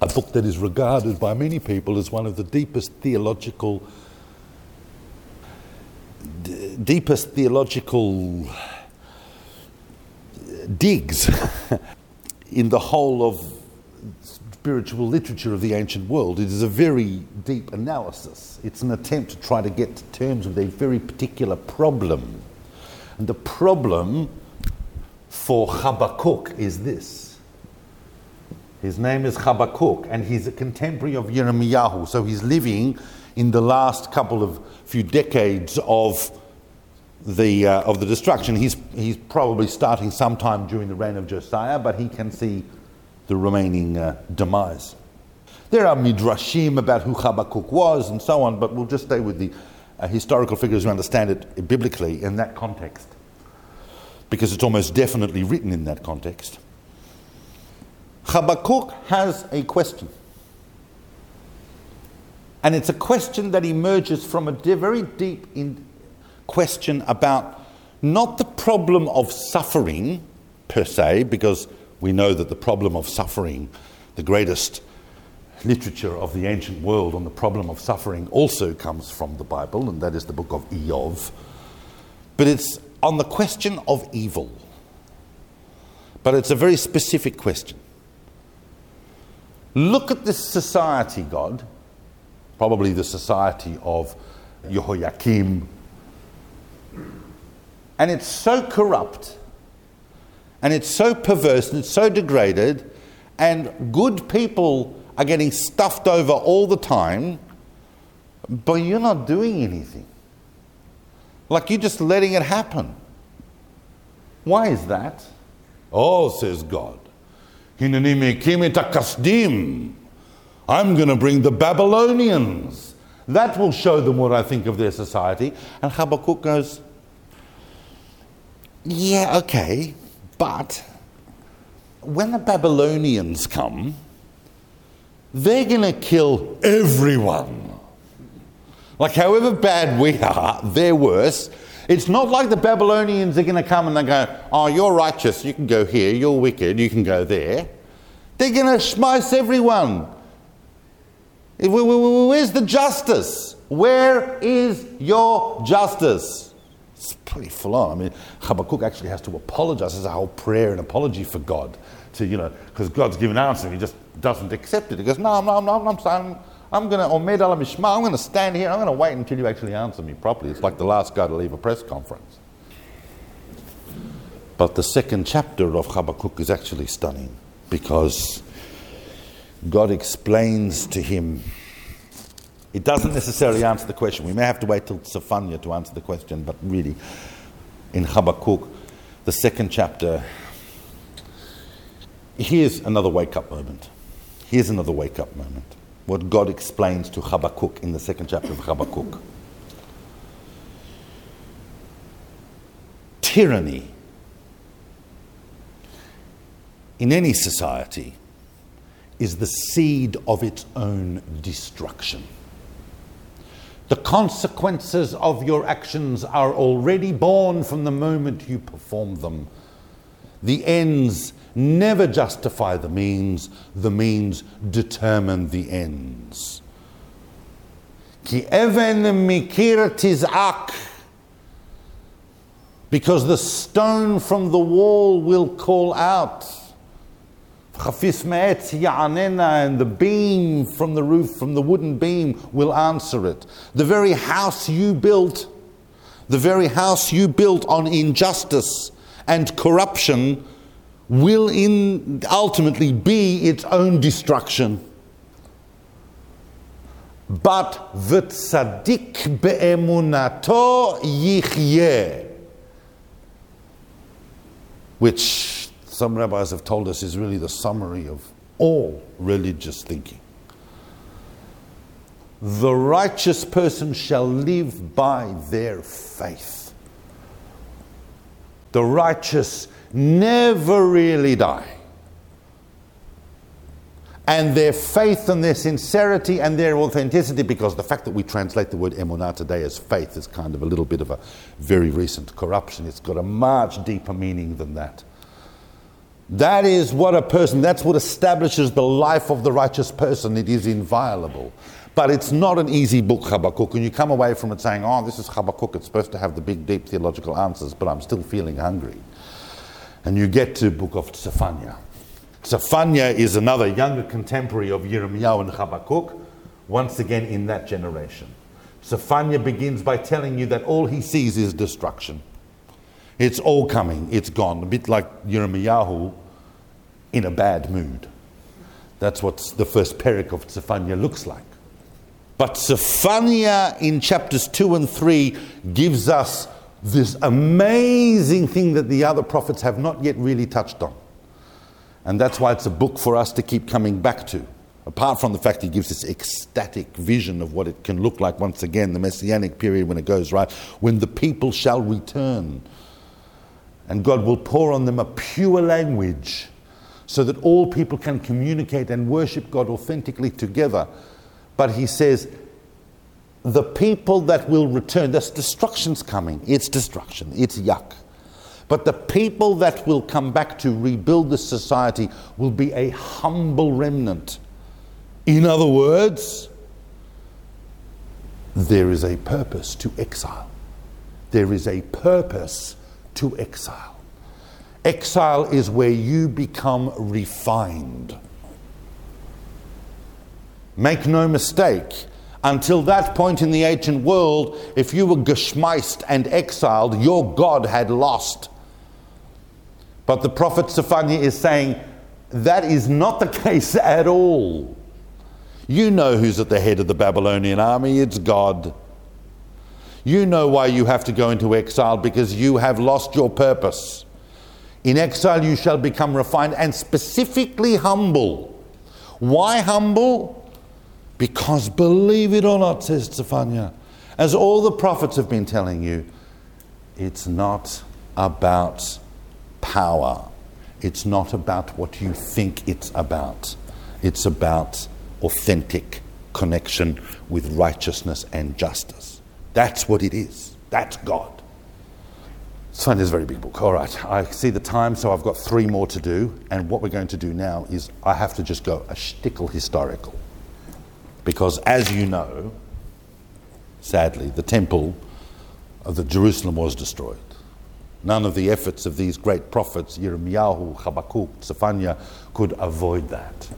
A book that is regarded by many people as one of the deepest theological digs in the whole of spiritual literature of the ancient world. It is a very deep analysis. It's an attempt to try to get to terms with a very particular problem. And the problem for Habakkuk is this. His name is Habakkuk, and he's a contemporary of Yirmiyahu. So he's living in the last few decades of the destruction. He's probably starting sometime during the reign of Josiah, but he can see the remaining demise. There are midrashim about who Habakkuk was and so on, but we'll just stay with the historical figures who understand it biblically in that context, because it's almost definitely written in that context. Habakkuk has a question. And it's a question that emerges from a very deep question about not the problem of suffering per se, because we know that the problem of suffering, the greatest literature of the ancient world on the problem of suffering also comes from the Bible, and that is the book of Eov. But it's on the question of evil. But it's a very specific question. Look at this society, God, probably the society of Jehoiakim, and it's so corrupt, and it's so perverse, and it's so degraded, and good people are getting stuffed over all the time, but you're not doing anything. Like, you're just letting it happen. Why is that? Oh, says God, I'm going to bring the Babylonians. That will show them what I think of their society. And Habakkuk goes, yeah, okay, but when the Babylonians come, they're going to kill everyone. Like, however bad we are, they're worse. It's not like the Babylonians are going to come and they go, oh, you're righteous, you can go here, you're wicked, you can go there. They're going to schmice everyone. Where's the justice? Where is your justice? It's pretty full on. I mean, Habakkuk actually has to apologize. There's a whole prayer and apology for God to, you know, because God's given an answer and he just doesn't accept it. He goes, I'm going to stand here. I'm going to wait until you actually answer me properly. It's like the last guy to leave a press conference. But the second chapter of Habakkuk is actually stunning, because God explains to him. It doesn't necessarily answer the question. We may have to wait till Tsephania to answer the question, but really, in Habakkuk, the second chapter, here's another wake-up moment. Here's another wake-up moment. What God explains to Habakkuk in the second chapter of Habakkuk. Tyranny in any society is the seed of its own destruction. The consequences of your actions are already born from the moment you perform them. The ends never justify the means determine the ends. Because the stone from the wall will call out. And the beam from the roof, from the wooden beam, will answer it. The very house you built on injustice and corruption will ultimately be its own destruction. But the tzaddik be'emunato yichyeh, which some rabbis have told us is really the summary of all religious thinking. The righteous person shall live by their faith. The righteous never really die. And their faith and their sincerity and their authenticity, because the fact that we translate the word emunah today as faith is kind of a little bit of a very recent corruption. It's got a much deeper meaning than that. That is what that's what establishes the life of the righteous person. It is inviolable. But it's not an easy book, Habakkuk, and you come away from it saying, oh, this is Habakkuk, it's supposed to have the big, deep theological answers, but I'm still feeling hungry. And you get to Book of Tsephania. Tsephania is another younger contemporary of Yirmiyahu and Habakkuk, once again in that generation. Tsephania begins by telling you that all he sees is destruction. It's all coming, it's gone. A bit like Yirmiyahu in a bad mood. That's what the first perek of Tsephania looks like. But Tsephania in chapters 2 and 3 gives us this amazing thing that the other prophets have not yet really touched on. And that's why it's a book for us to keep coming back to. Apart from the fact he gives this ecstatic vision of what it can look like, once again, the Messianic period when it goes right, when the people shall return. And God will pour on them a pure language so that all people can communicate and worship God authentically together. But he says, the people that will return, that's destruction's coming. It's destruction. It's yuck. But the people that will come back to rebuild the society will be a humble remnant In other words, there is a purpose to exile. There is a purpose to exile. Exile is where you become refined. Make no mistake, until that point in the ancient world, if you were geschmeist and exiled, your God had lost. But the prophet Tsephania is saying, that is not the case at all. You know who's at the head of the Babylonian army, it's God. You know why you have to go into exile, because you have lost your purpose. In exile you shall become refined, and specifically humble. Why humble? Because, believe it or not, says Tsephania, as all the prophets have been telling you, it's not about power. It's not about what you think it's about. It's about authentic connection with righteousness and justice. That's what it is. That's God. Tsephania is a very big book. All right, I see the time, so I've got three more to do. And what we're going to do now is I have to just go a shtickle historical. Because as you know, sadly, the temple of the Jerusalem was destroyed. None of the efforts of these great prophets, Yirmiyahu, Habakkuk, Tsephania, could avoid that.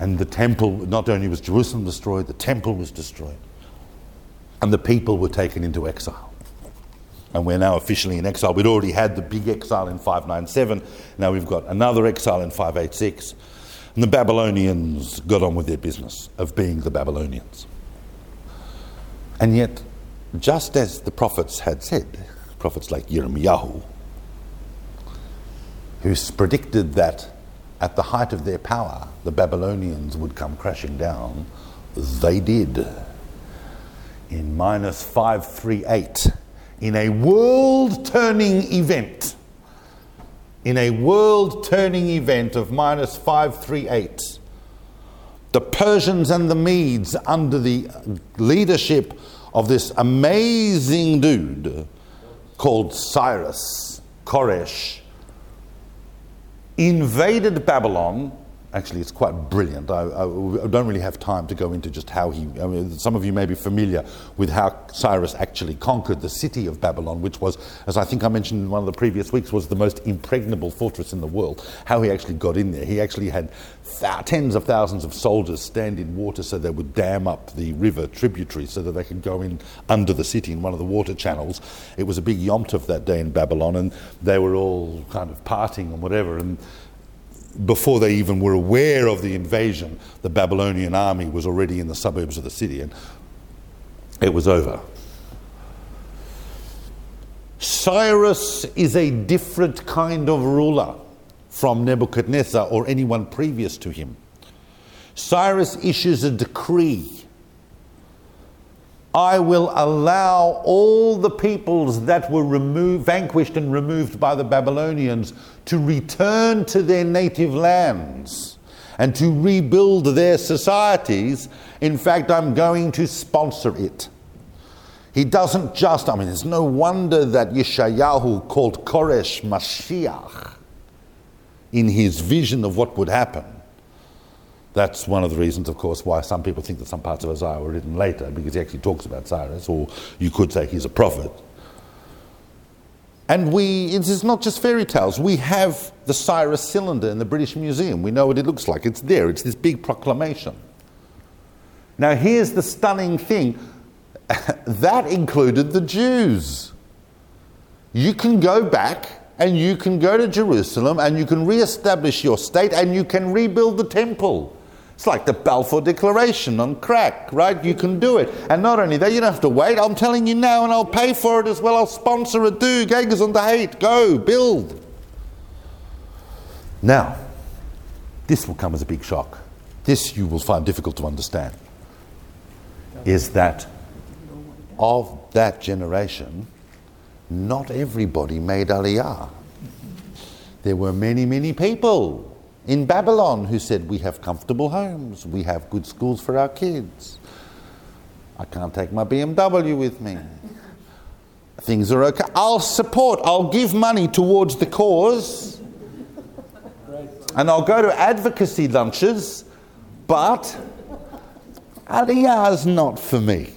And the temple, not only was Jerusalem destroyed, the temple was destroyed. And the people were taken into exile. And we're now officially in exile. We'd already had the big exile in 597. Now we've got another exile in 586. And the Babylonians got on with their business of being the Babylonians. And yet, just as the prophets had said, prophets like Yirmiyahu, who predicted that at the height of their power, the Babylonians would come crashing down, they did. In minus 538, in a world-turning event, of minus 538, the Persians and the Medes, under the leadership of this amazing dude called Cyrus, Koresh, invaded Babylon. Actually, it's quite brilliant. I don't really have time to go into just how some of you may be familiar with how Cyrus actually conquered the city of Babylon, which was, as I think I mentioned in one of the previous weeks, was the most impregnable fortress in the world. How he actually got in there. He actually had tens of thousands of soldiers stand in water so they would dam up the river tributary so that they could go in under the city in one of the water channels. It was a big Yom Tov that day in Babylon, and they were all kind of partying and whatever, and before they even were aware of the invasion, the Babylonian army was already in the suburbs of the city, and it was over. Cyrus is a different kind of ruler from Nebuchadnezzar or anyone previous to him. Cyrus issues a decree. I will allow all the peoples that were vanquished and removed by the Babylonians to return to their native lands and to rebuild their societies. In fact, I'm going to sponsor it. He doesn't just, it's no wonder that Yeshayahu called Koresh Mashiach in his vision of what would happen. That's one of the reasons, of course, why some people think that some parts of Hosea were written later, because he actually talks about Cyrus, or you could say he's a prophet. And it's not just fairy tales. We have the Cyrus cylinder in the British Museum. We know what it looks like. It's there. It's this big proclamation. Now, here's the stunning thing. That included the Jews. You can go back, and you can go to Jerusalem, and you can re-establish your state, and you can rebuild the temple. It's like the Balfour Declaration on crack, right? You can do it. And not only that, you don't have to wait. I'm telling you now, and I'll pay for it as well. I'll sponsor it too. Gagers on the hate. Go, build. Now, this will come as a big shock. This you will find difficult to understand. Is that of that generation, not everybody made Aliyah. There were many, many people in Babylon who said, we have comfortable homes, we have good schools for our kids, I can't take my BMW with me, things are okay, I'll give money towards the cause, and I'll go to advocacy lunches, But Aliyah is not for me.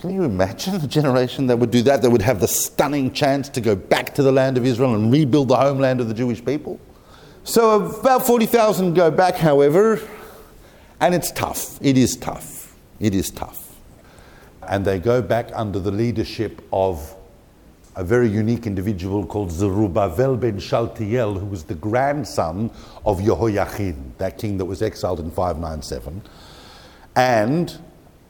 Can you imagine the generation that would do that, that would have the stunning chance to go back to the land of Israel and rebuild the homeland of the Jewish people? So about 40,000 go back, however, and it's tough. It is tough. It is tough. And they go back under the leadership of a very unique individual called Zerubbabel ben Shaltiel, who was the grandson of Jehoiachin, that king that was exiled in 597, and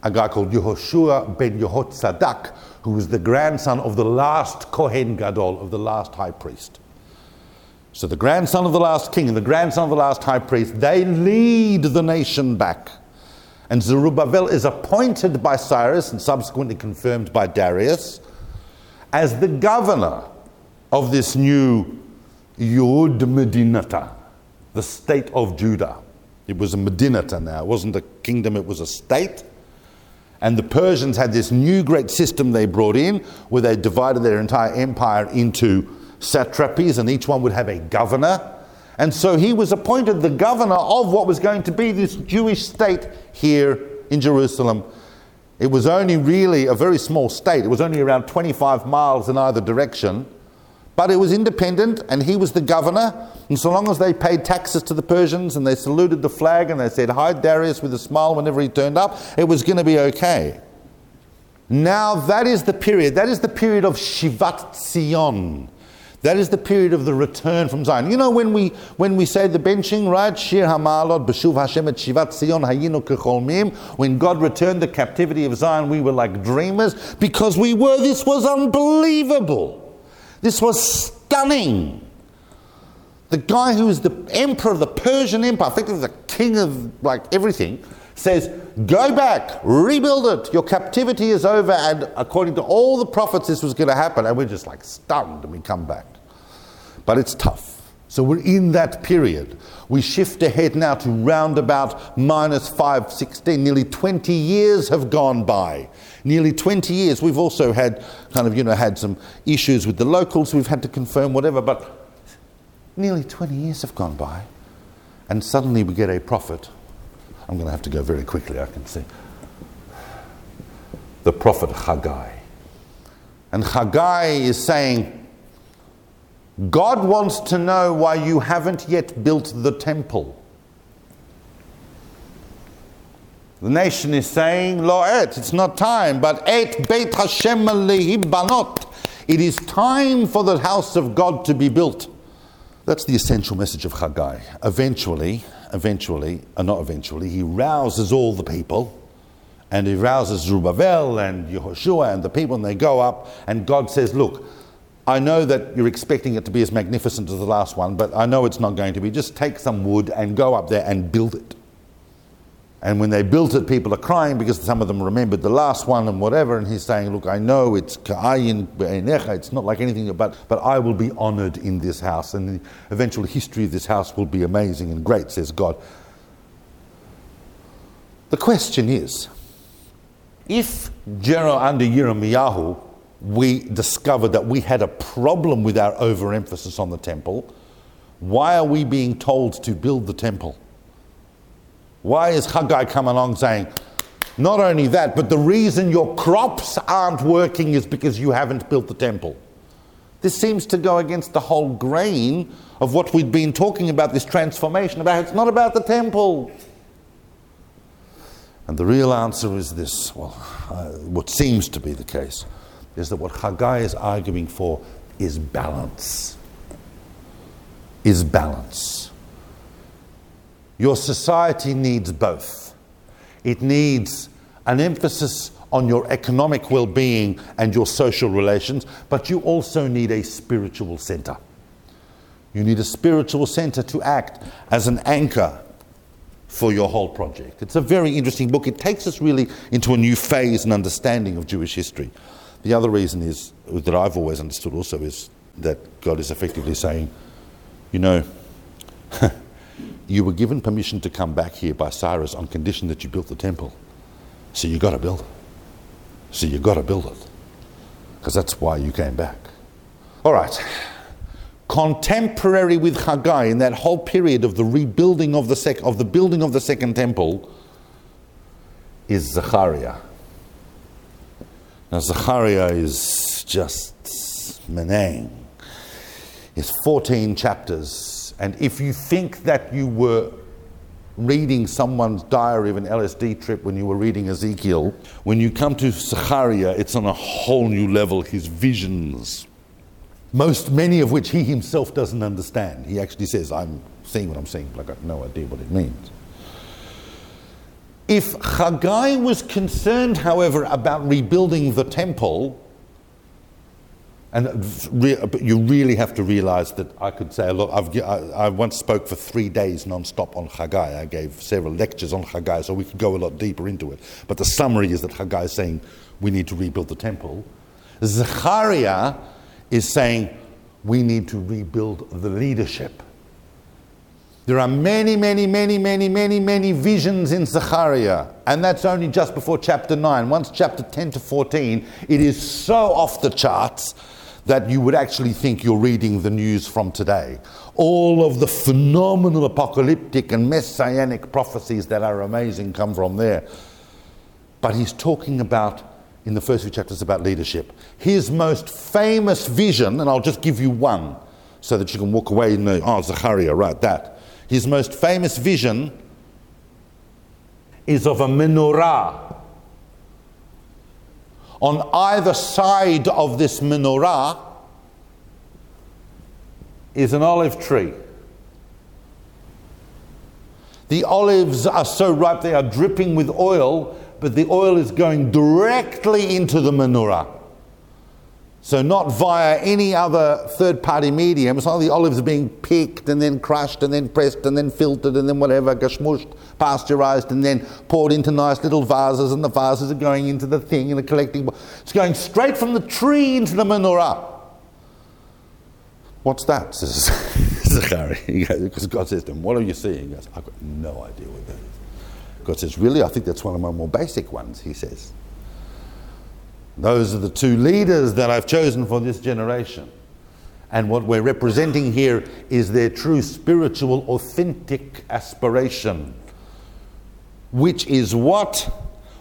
a guy called Yehoshua ben Yehotzadak, who was the grandson of the last Kohen Gadol, of the last high priest. So the grandson of the last king and the grandson of the last high priest, they lead the nation back. And Zerubbabel is appointed by Cyrus and subsequently confirmed by Darius as the governor of this new Yud Medinata, the state of Judah. It was a Medinata now. It wasn't a kingdom, it was a state. And the Persians had this new great system they brought in, where they divided their entire empire into satrapies, and each one would have a governor. And so he was appointed the governor of what was going to be this Jewish state here in Jerusalem. It was only really a very small state. It was only around 25 miles in either direction, but it was independent, and he was the governor. And so long as they paid taxes to the Persians and they saluted the flag and they said, "Hi, Darius," with a smile whenever he turned up, it was going to be okay. Now that is the period. That is the period of Shivat Zion. That is the period of the return from Zion. You know, when we say the benching, right? Shir HaMa'alot B'shuv Hashem et Shivat Zion Hayinu K'cholmim. When God returned the captivity of Zion, we were like dreamers, because we were, this was unbelievable. This was stunning. The guy who is the emperor of the Persian Empire, I think he's the king of like everything, says, "Go back, rebuild it, your captivity is over," and according to all the prophets this was going to happen, and we're just like stunned, and we come back. But it's tough. So we're in that period. We shift ahead now to round about minus 516. Nearly 20 years have gone by. Nearly 20 years. We've also had had some issues with the locals. We've had to confirm whatever, but nearly 20 years have gone by, and suddenly we get a prophet. I'm going to have to go very quickly, I can see. The prophet Haggai. And Haggai is saying, God wants to know why you haven't yet built the temple. The nation is saying, Lo et, it's not time, but et beit Hashem lehi banot. It is time for the house of God to be built. That's the essential message of Haggai. Eventually, he rouses all the people, and he rouses Zerubbabel and Yehoshua and the people, and they go up, and God says, "Look, I know that you're expecting it to be as magnificent as the last one, but I know it's not going to be. Just take some wood and go up there and build it." And when they built it, people are crying because some of them remembered the last one and whatever, and he's saying, "Look, I know it's ka'ayin be'enecha, it's not like anything, but I will be honoured in this house, and the eventual history of this house will be amazing and great," says God. The question is, if under Yirmiyahu we discovered that we had a problem with our overemphasis on the temple, why are we being told to build the temple? Why is Haggai come along saying, not only that, but the reason your crops aren't working is because you haven't built the temple? This seems to go against the whole grain of what we've been talking about, this transformation about. It's not about the temple. And the real answer is this. Well, what seems to be the case is that what Haggai is arguing for is balance. Is balance. Your society needs both. It needs an emphasis on your economic well-being and your social relations, but you also need a spiritual center. You need a spiritual center to act as an anchor for your whole project. It's a very interesting book. It takes us really into a new phase and understanding of Jewish history. The other reason is that I've always understood also is that God is effectively saying, you were given permission to come back here by Cyrus on condition that you built the temple. So you got to build it. Because that's why you came back. All right. contemporary with Haggai in that whole period of the rebuilding of the building of the second temple is Zechariah. Now Zechariah is just menang. It's 14 chapters, and if you think that you were reading someone's diary of an LSD trip when you were reading Ezekiel, when you come to Zechariah, it's on a whole new level. His visions, many of which he himself doesn't understand. He actually says, I'm seeing what I'm seeing, but I've got no idea what it means. If Haggai was concerned, however, about rebuilding the temple, and you really have to realize that I could say a lot. I once spoke for 3 days non-stop on Haggai. I gave several lectures on Haggai, so we could go a lot deeper into it. But the summary is that Haggai is saying, we need to rebuild the temple. Zechariah is saying, we need to rebuild the leadership. There are many visions in Zechariah, and that's only just before chapter 9. Once chapter 10 to 14, it is so off the charts that you would actually think you're reading the news from today. All of the phenomenal apocalyptic and messianic prophecies that are amazing come from there. But he's talking about, in the first few chapters, about leadership. His most famous vision, and I'll just give you one so that you can walk away and know, oh, Zechariah, right, that. His most famous vision is of a menorah. On either side of this menorah is an olive tree. The olives are so ripe they are dripping with oil, but the oil is going directly into the menorah. So not via any other third-party medium. Some of the olives are being picked and then crushed and then pressed and then filtered and then whatever, gashmushed, pasteurized and then poured into nice little vases, and the vases are going into the thing and the collecting. It's going straight from the tree into the menorah. What's that? Says Zechariah. Because God says to him, what are you seeing? He goes, I've got no idea what that is. God says, really? I think that's one of my more basic ones, he says. Those are the two leaders that I've chosen for this generation. And what we're representing here is their true spiritual, authentic aspiration, which is what?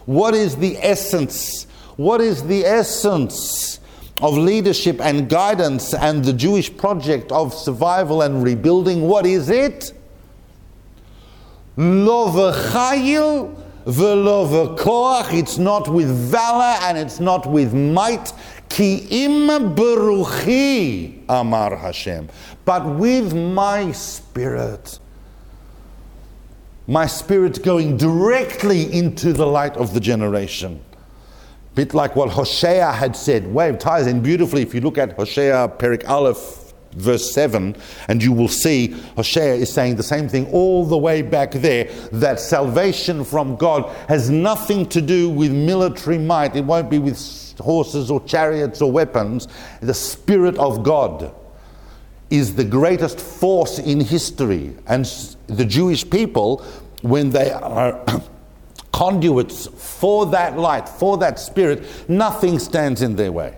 What is the essence? What is the essence of leadership and guidance and the Jewish project of survival and rebuilding? What is it? Lo v'chayil. It's not with valor and it's not with might. Ki im beruchi, amar Hashem. But with my spirit. My spirit going directly into the light of the generation. Bit like what Hosea had said. Wave ties in beautifully if you look at Hosea Perik Aleph verse 7, and you will see Hosea is saying the same thing all the way back there, that salvation from God has nothing to do with military might. It won't be with horses or chariots or weapons. The Spirit of God is the greatest force in history, and the Jewish people, when they are conduits for that light, for that Spirit, nothing stands in their way.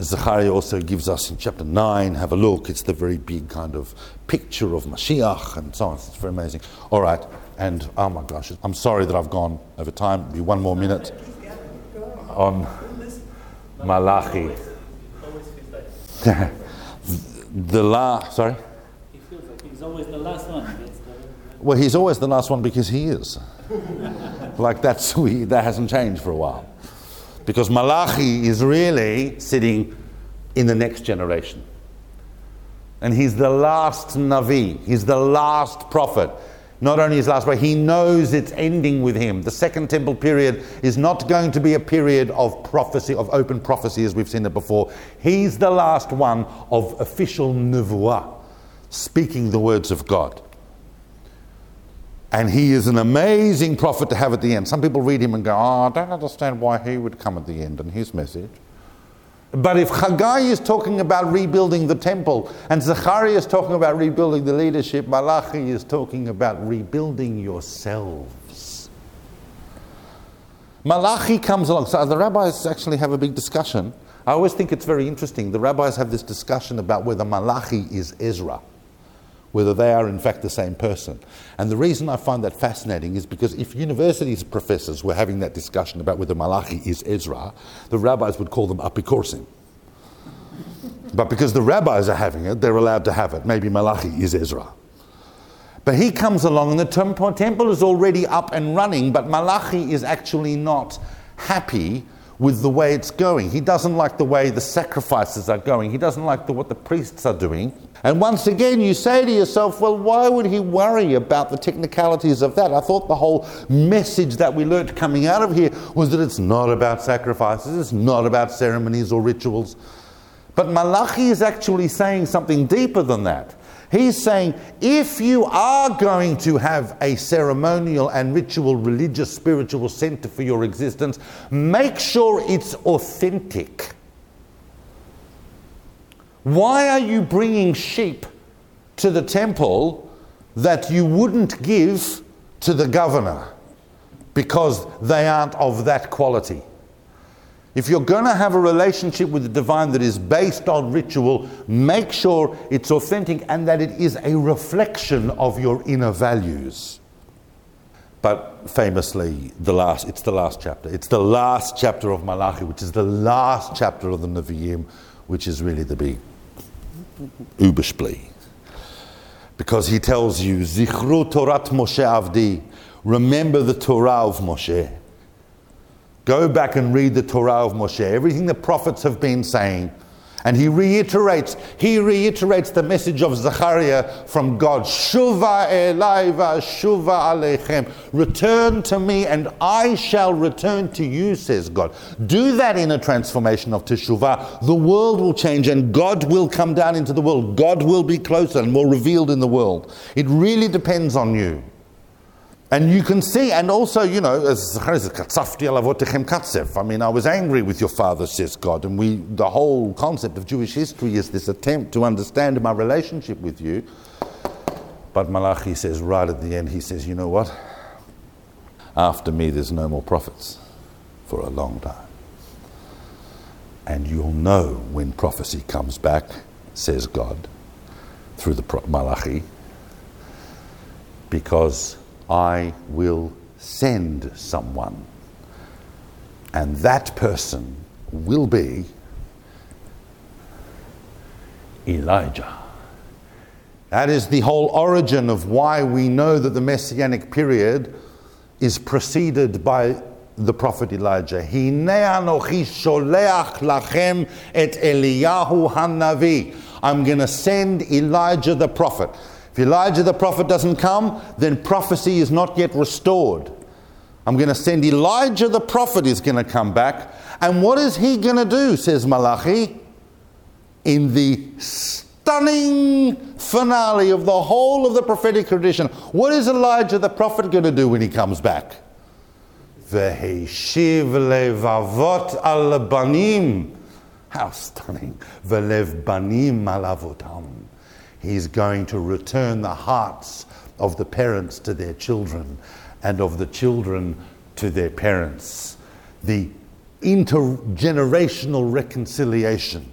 Zechariah also gives us in chapter 9, have a look, it's the very big kind of picture of Mashiach and so on. It's very amazing. All right, and oh my gosh, I'm sorry that I've gone over time. It'll be one more minute on Malachi. Sorry? He feels like he's always the last one. Well, he's always the last one because he is. Like that hasn't changed for a while. Because Malachi is really sitting in the next generation. And he's the last Navi. He's the last prophet. Not only his last, but he knows it's ending with him. The second temple period is not going to be a period of prophecy, of open prophecy as we've seen it before. He's the last one of official Nevuah, speaking the words of God. And he is an amazing prophet to have at the end. Some people read him and go, oh, I don't understand why he would come at the end and his message. But if Haggai is talking about rebuilding the temple, and Zechariah is talking about rebuilding the leadership, Malachi is talking about rebuilding yourselves. Malachi comes along. So the rabbis actually have a big discussion I always think it's very interesting. The rabbis have this discussion about whether Malachi is Ezra, whether they are in fact the same person. And the reason I find that fascinating is because if universities professors were having that discussion about whether Malachi is Ezra, the rabbis would call them apikorsim. But because the rabbis are having it, they're allowed to have it. Maybe Malachi is Ezra. But he comes along and the temple is already up and running, but Malachi is actually not happy with the way it's going. He doesn't like the way the sacrifices are going. He doesn't like what the priests are doing. And once again, you say to yourself, well, why would he worry about the technicalities of that? I thought the whole message that we learnt coming out of here was that it's not about sacrifices, it's not about ceremonies or rituals. But Malachi is actually saying something deeper than that. He's saying, if you are going to have a ceremonial and ritual, religious, spiritual center for your existence, make sure it's authentic. Why are you bringing sheep to the temple that you wouldn't give to the governor because they aren't of that quality? If you're going to have a relationship with the divine that is based on ritual, make sure it's authentic and that it is a reflection of your inner values. But famously, it's the last chapter. It's the last chapter of Malachi, which is the last chapter of the Nevi'im, which is really the big Überspiel. Because he tells you, Zichru Torat Moshe Avdi, remember the Torah of Moshe. Go back and read the Torah of Moshe, everything the prophets have been saying. And he reiterates the message of Zechariah from God. Shuva elai v'shuva aleichem. Return to me and I shall return to you, says God. Do that inner transformation of teshuvah. The world will change and God will come down into the world. God will be closer and more revealed in the world. It really depends on you. And you can see, and also, you know, as Zechariah says, katsafti alavotechem katsef. I mean, I was angry with your father, says God. And the whole concept of Jewish history is this attempt to understand my relationship with you. But Malachi says right at the end, he says, you know what? After me, there's no more prophets for a long time. And you'll know when prophecy comes back, says God, through the Malachi, because I will send someone, and that person will be Elijah. That is the whole origin of why we know that the Messianic period is preceded by the prophet Elijah. Hine anochi sholeach lachem et Eliyahu Hanavi. I'm going to send Elijah the prophet. If Elijah the prophet doesn't come, then prophecy is not yet restored. I'm going to send Elijah the prophet is going to come back. And what is he going to do, says Malachi? In the stunning finale of the whole of the prophetic tradition, what is Elijah the prophet going to do when he comes back? V'heishiv levavot al banim. How stunning. V'lev banim alavotam. He's going to return the hearts of the parents to their children and of the children to their parents. The intergenerational reconciliation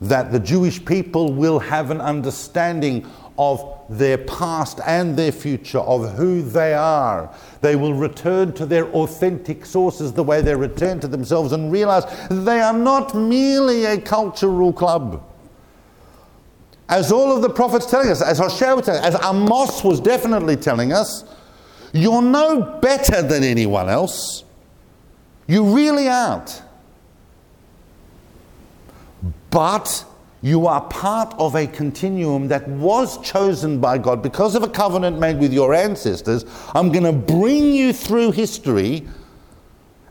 that the Jewish people will have an understanding of their past and their future, of who they are. They will return to their authentic sources the way they return to themselves and realize they are not merely a cultural club. As all of the prophets telling us, as Hosea was telling us, as Amos was definitely telling us, you're no better than anyone else. You really aren't. But you are part of a continuum that was chosen by God because of a covenant made with your ancestors. I'm going to bring you through history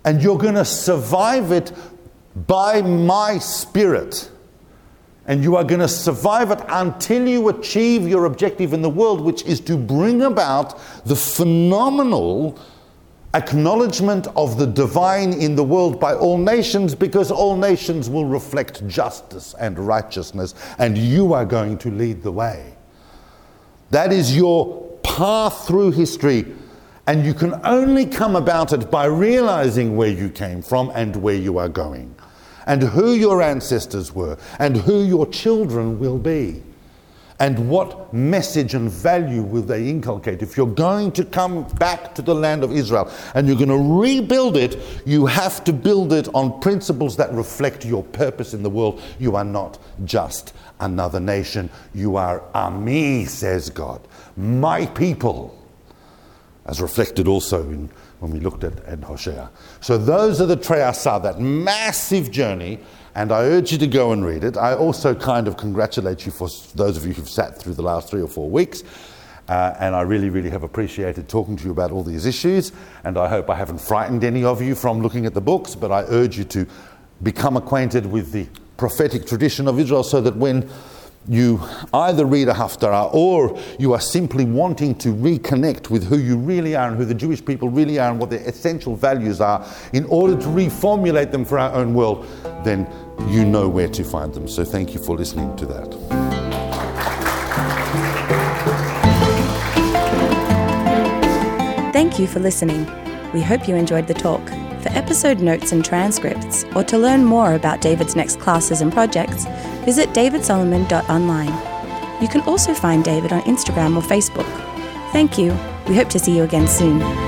and you're going to survive it by my spirit. And you are going to survive it until you achieve your objective in the world, which is to bring about the phenomenal acknowledgement of the divine in the world by all nations, because all nations will reflect justice and righteousness, and you are going to lead the way. That is your path through history, and you can only come about it by realizing where you came from and where you are going. and who your ancestors were, and who your children will be, and what message and value will they inculcate. If you're going to come back to the land of Israel and you're going to rebuild it, you have to build it on principles that reflect your purpose in the world. You are not just another nation. You are Ami, says God, my people, as reflected also in when we looked at Hosea. So those are the Tre Asar, that massive journey, and I urge you to go and read it. I also kind of congratulate you for those of you who've sat through the last 3 or 4 weeks, and I really, really have appreciated talking to you about all these issues, and I hope I haven't frightened any of you from looking at the books, but I urge you to become acquainted with the prophetic tradition of Israel so that when you either read a Haftarah or you are simply wanting to reconnect with who you really are and who the Jewish people really are and what their essential values are in order to reformulate them for our own world, then you know where to find them. So thank you for listening to that. Thank you for listening. We hope you enjoyed the talk. For episode notes and transcripts, or to learn more about David's next classes and projects, visit davidsolomon.online. You can also find David on Instagram or Facebook. Thank you. We hope to see you again soon.